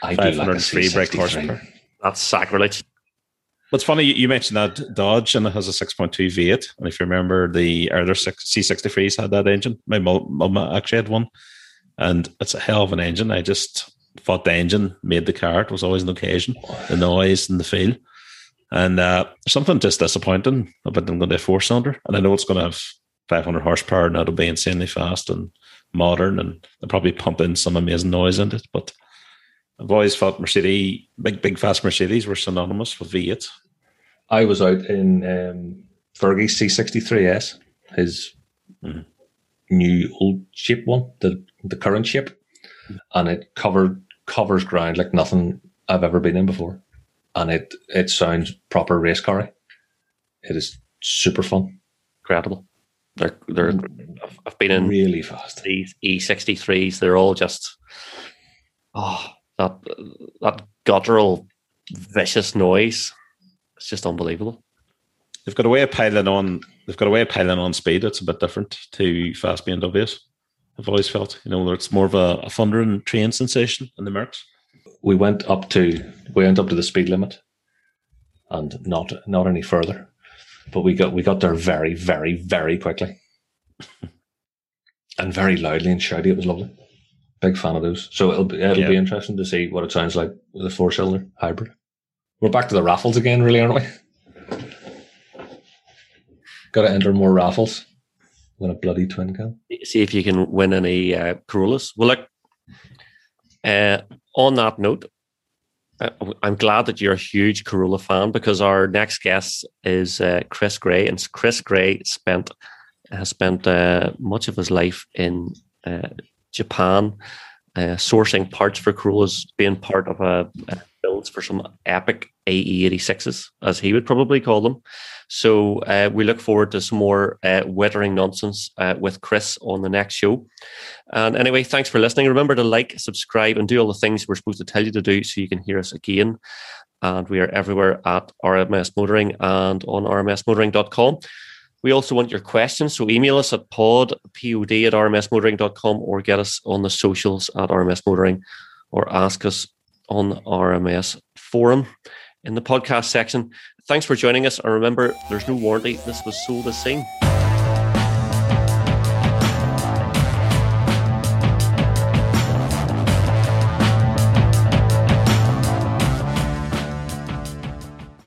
five hundred three brake horsepower. That's sacrilege. What's funny, you mentioned that Dodge, and it has a six point two V eight. And if you remember, the earlier C sixty-threes had that engine. My mum actually had one, and it's a hell of an engine. I just thought the engine made the car. It was always an occasion, the noise and the feel. And uh, something just disappointing about them going to a four-cylinder. And I know it's going to have five hundred horsepower, and it'll be insanely fast and modern, and they'll probably pump in some amazing noise in it. But I've always thought Mercedes, big, big, fast Mercedes were synonymous with V eight. I was out in um, Fergie's C sixty-three S, his mm. new old shape one, the, the current shape, mm. and it covered covers ground like nothing I've ever been in before. And it, it sounds proper race car. It is super fun. Incredible. They're, they're, I've been in really fast. These E sixty-threes, they're all just, oh, that that guttural, vicious noise. It's just unbelievable. They've got a way of piling on. They've got a way of piling on speed. It's a bit different to fast B M Ws. I've always felt, you know, it's more of a, a thundering train sensation in the Mercs. We went up to we went up to the speed limit, and not not any further. But we got we got there very, very, very quickly, and very loudly and shouty. It was lovely. Big fan of those. So it'll be it'll yeah. be interesting to see what it sounds like with a four cylinder hybrid. We're back to the raffles again, really, aren't we? Got to enter more raffles. Win a bloody twin cam. See if you can win any uh, Corollas. Well, look. Uh, On that note, I'm glad that you're a huge Corolla fan, because our next guest is uh, Chris Gray, and Chris Gray spent has spent uh, much of his life in uh, Japan, uh, sourcing parts for Corollas, being part of a, a builds for some epic A E eighty-sixes, as he would probably call them. So uh, we look forward to some more uh, withering nonsense uh, with Chris on the next show. And anyway, thanks for listening. Remember to like, subscribe, and do all the things we're supposed to tell you to do so you can hear us again. And we are everywhere at R M S Motoring and on r m s motoring dot com. We also want your questions, so email us at pod, P O D, at r m s motoring dot com, or get us on the socials at r m s motoring, or ask us on the R M S forum in the podcast section. Thanks for joining us, and remember, there's no warranty. This was sold as seen.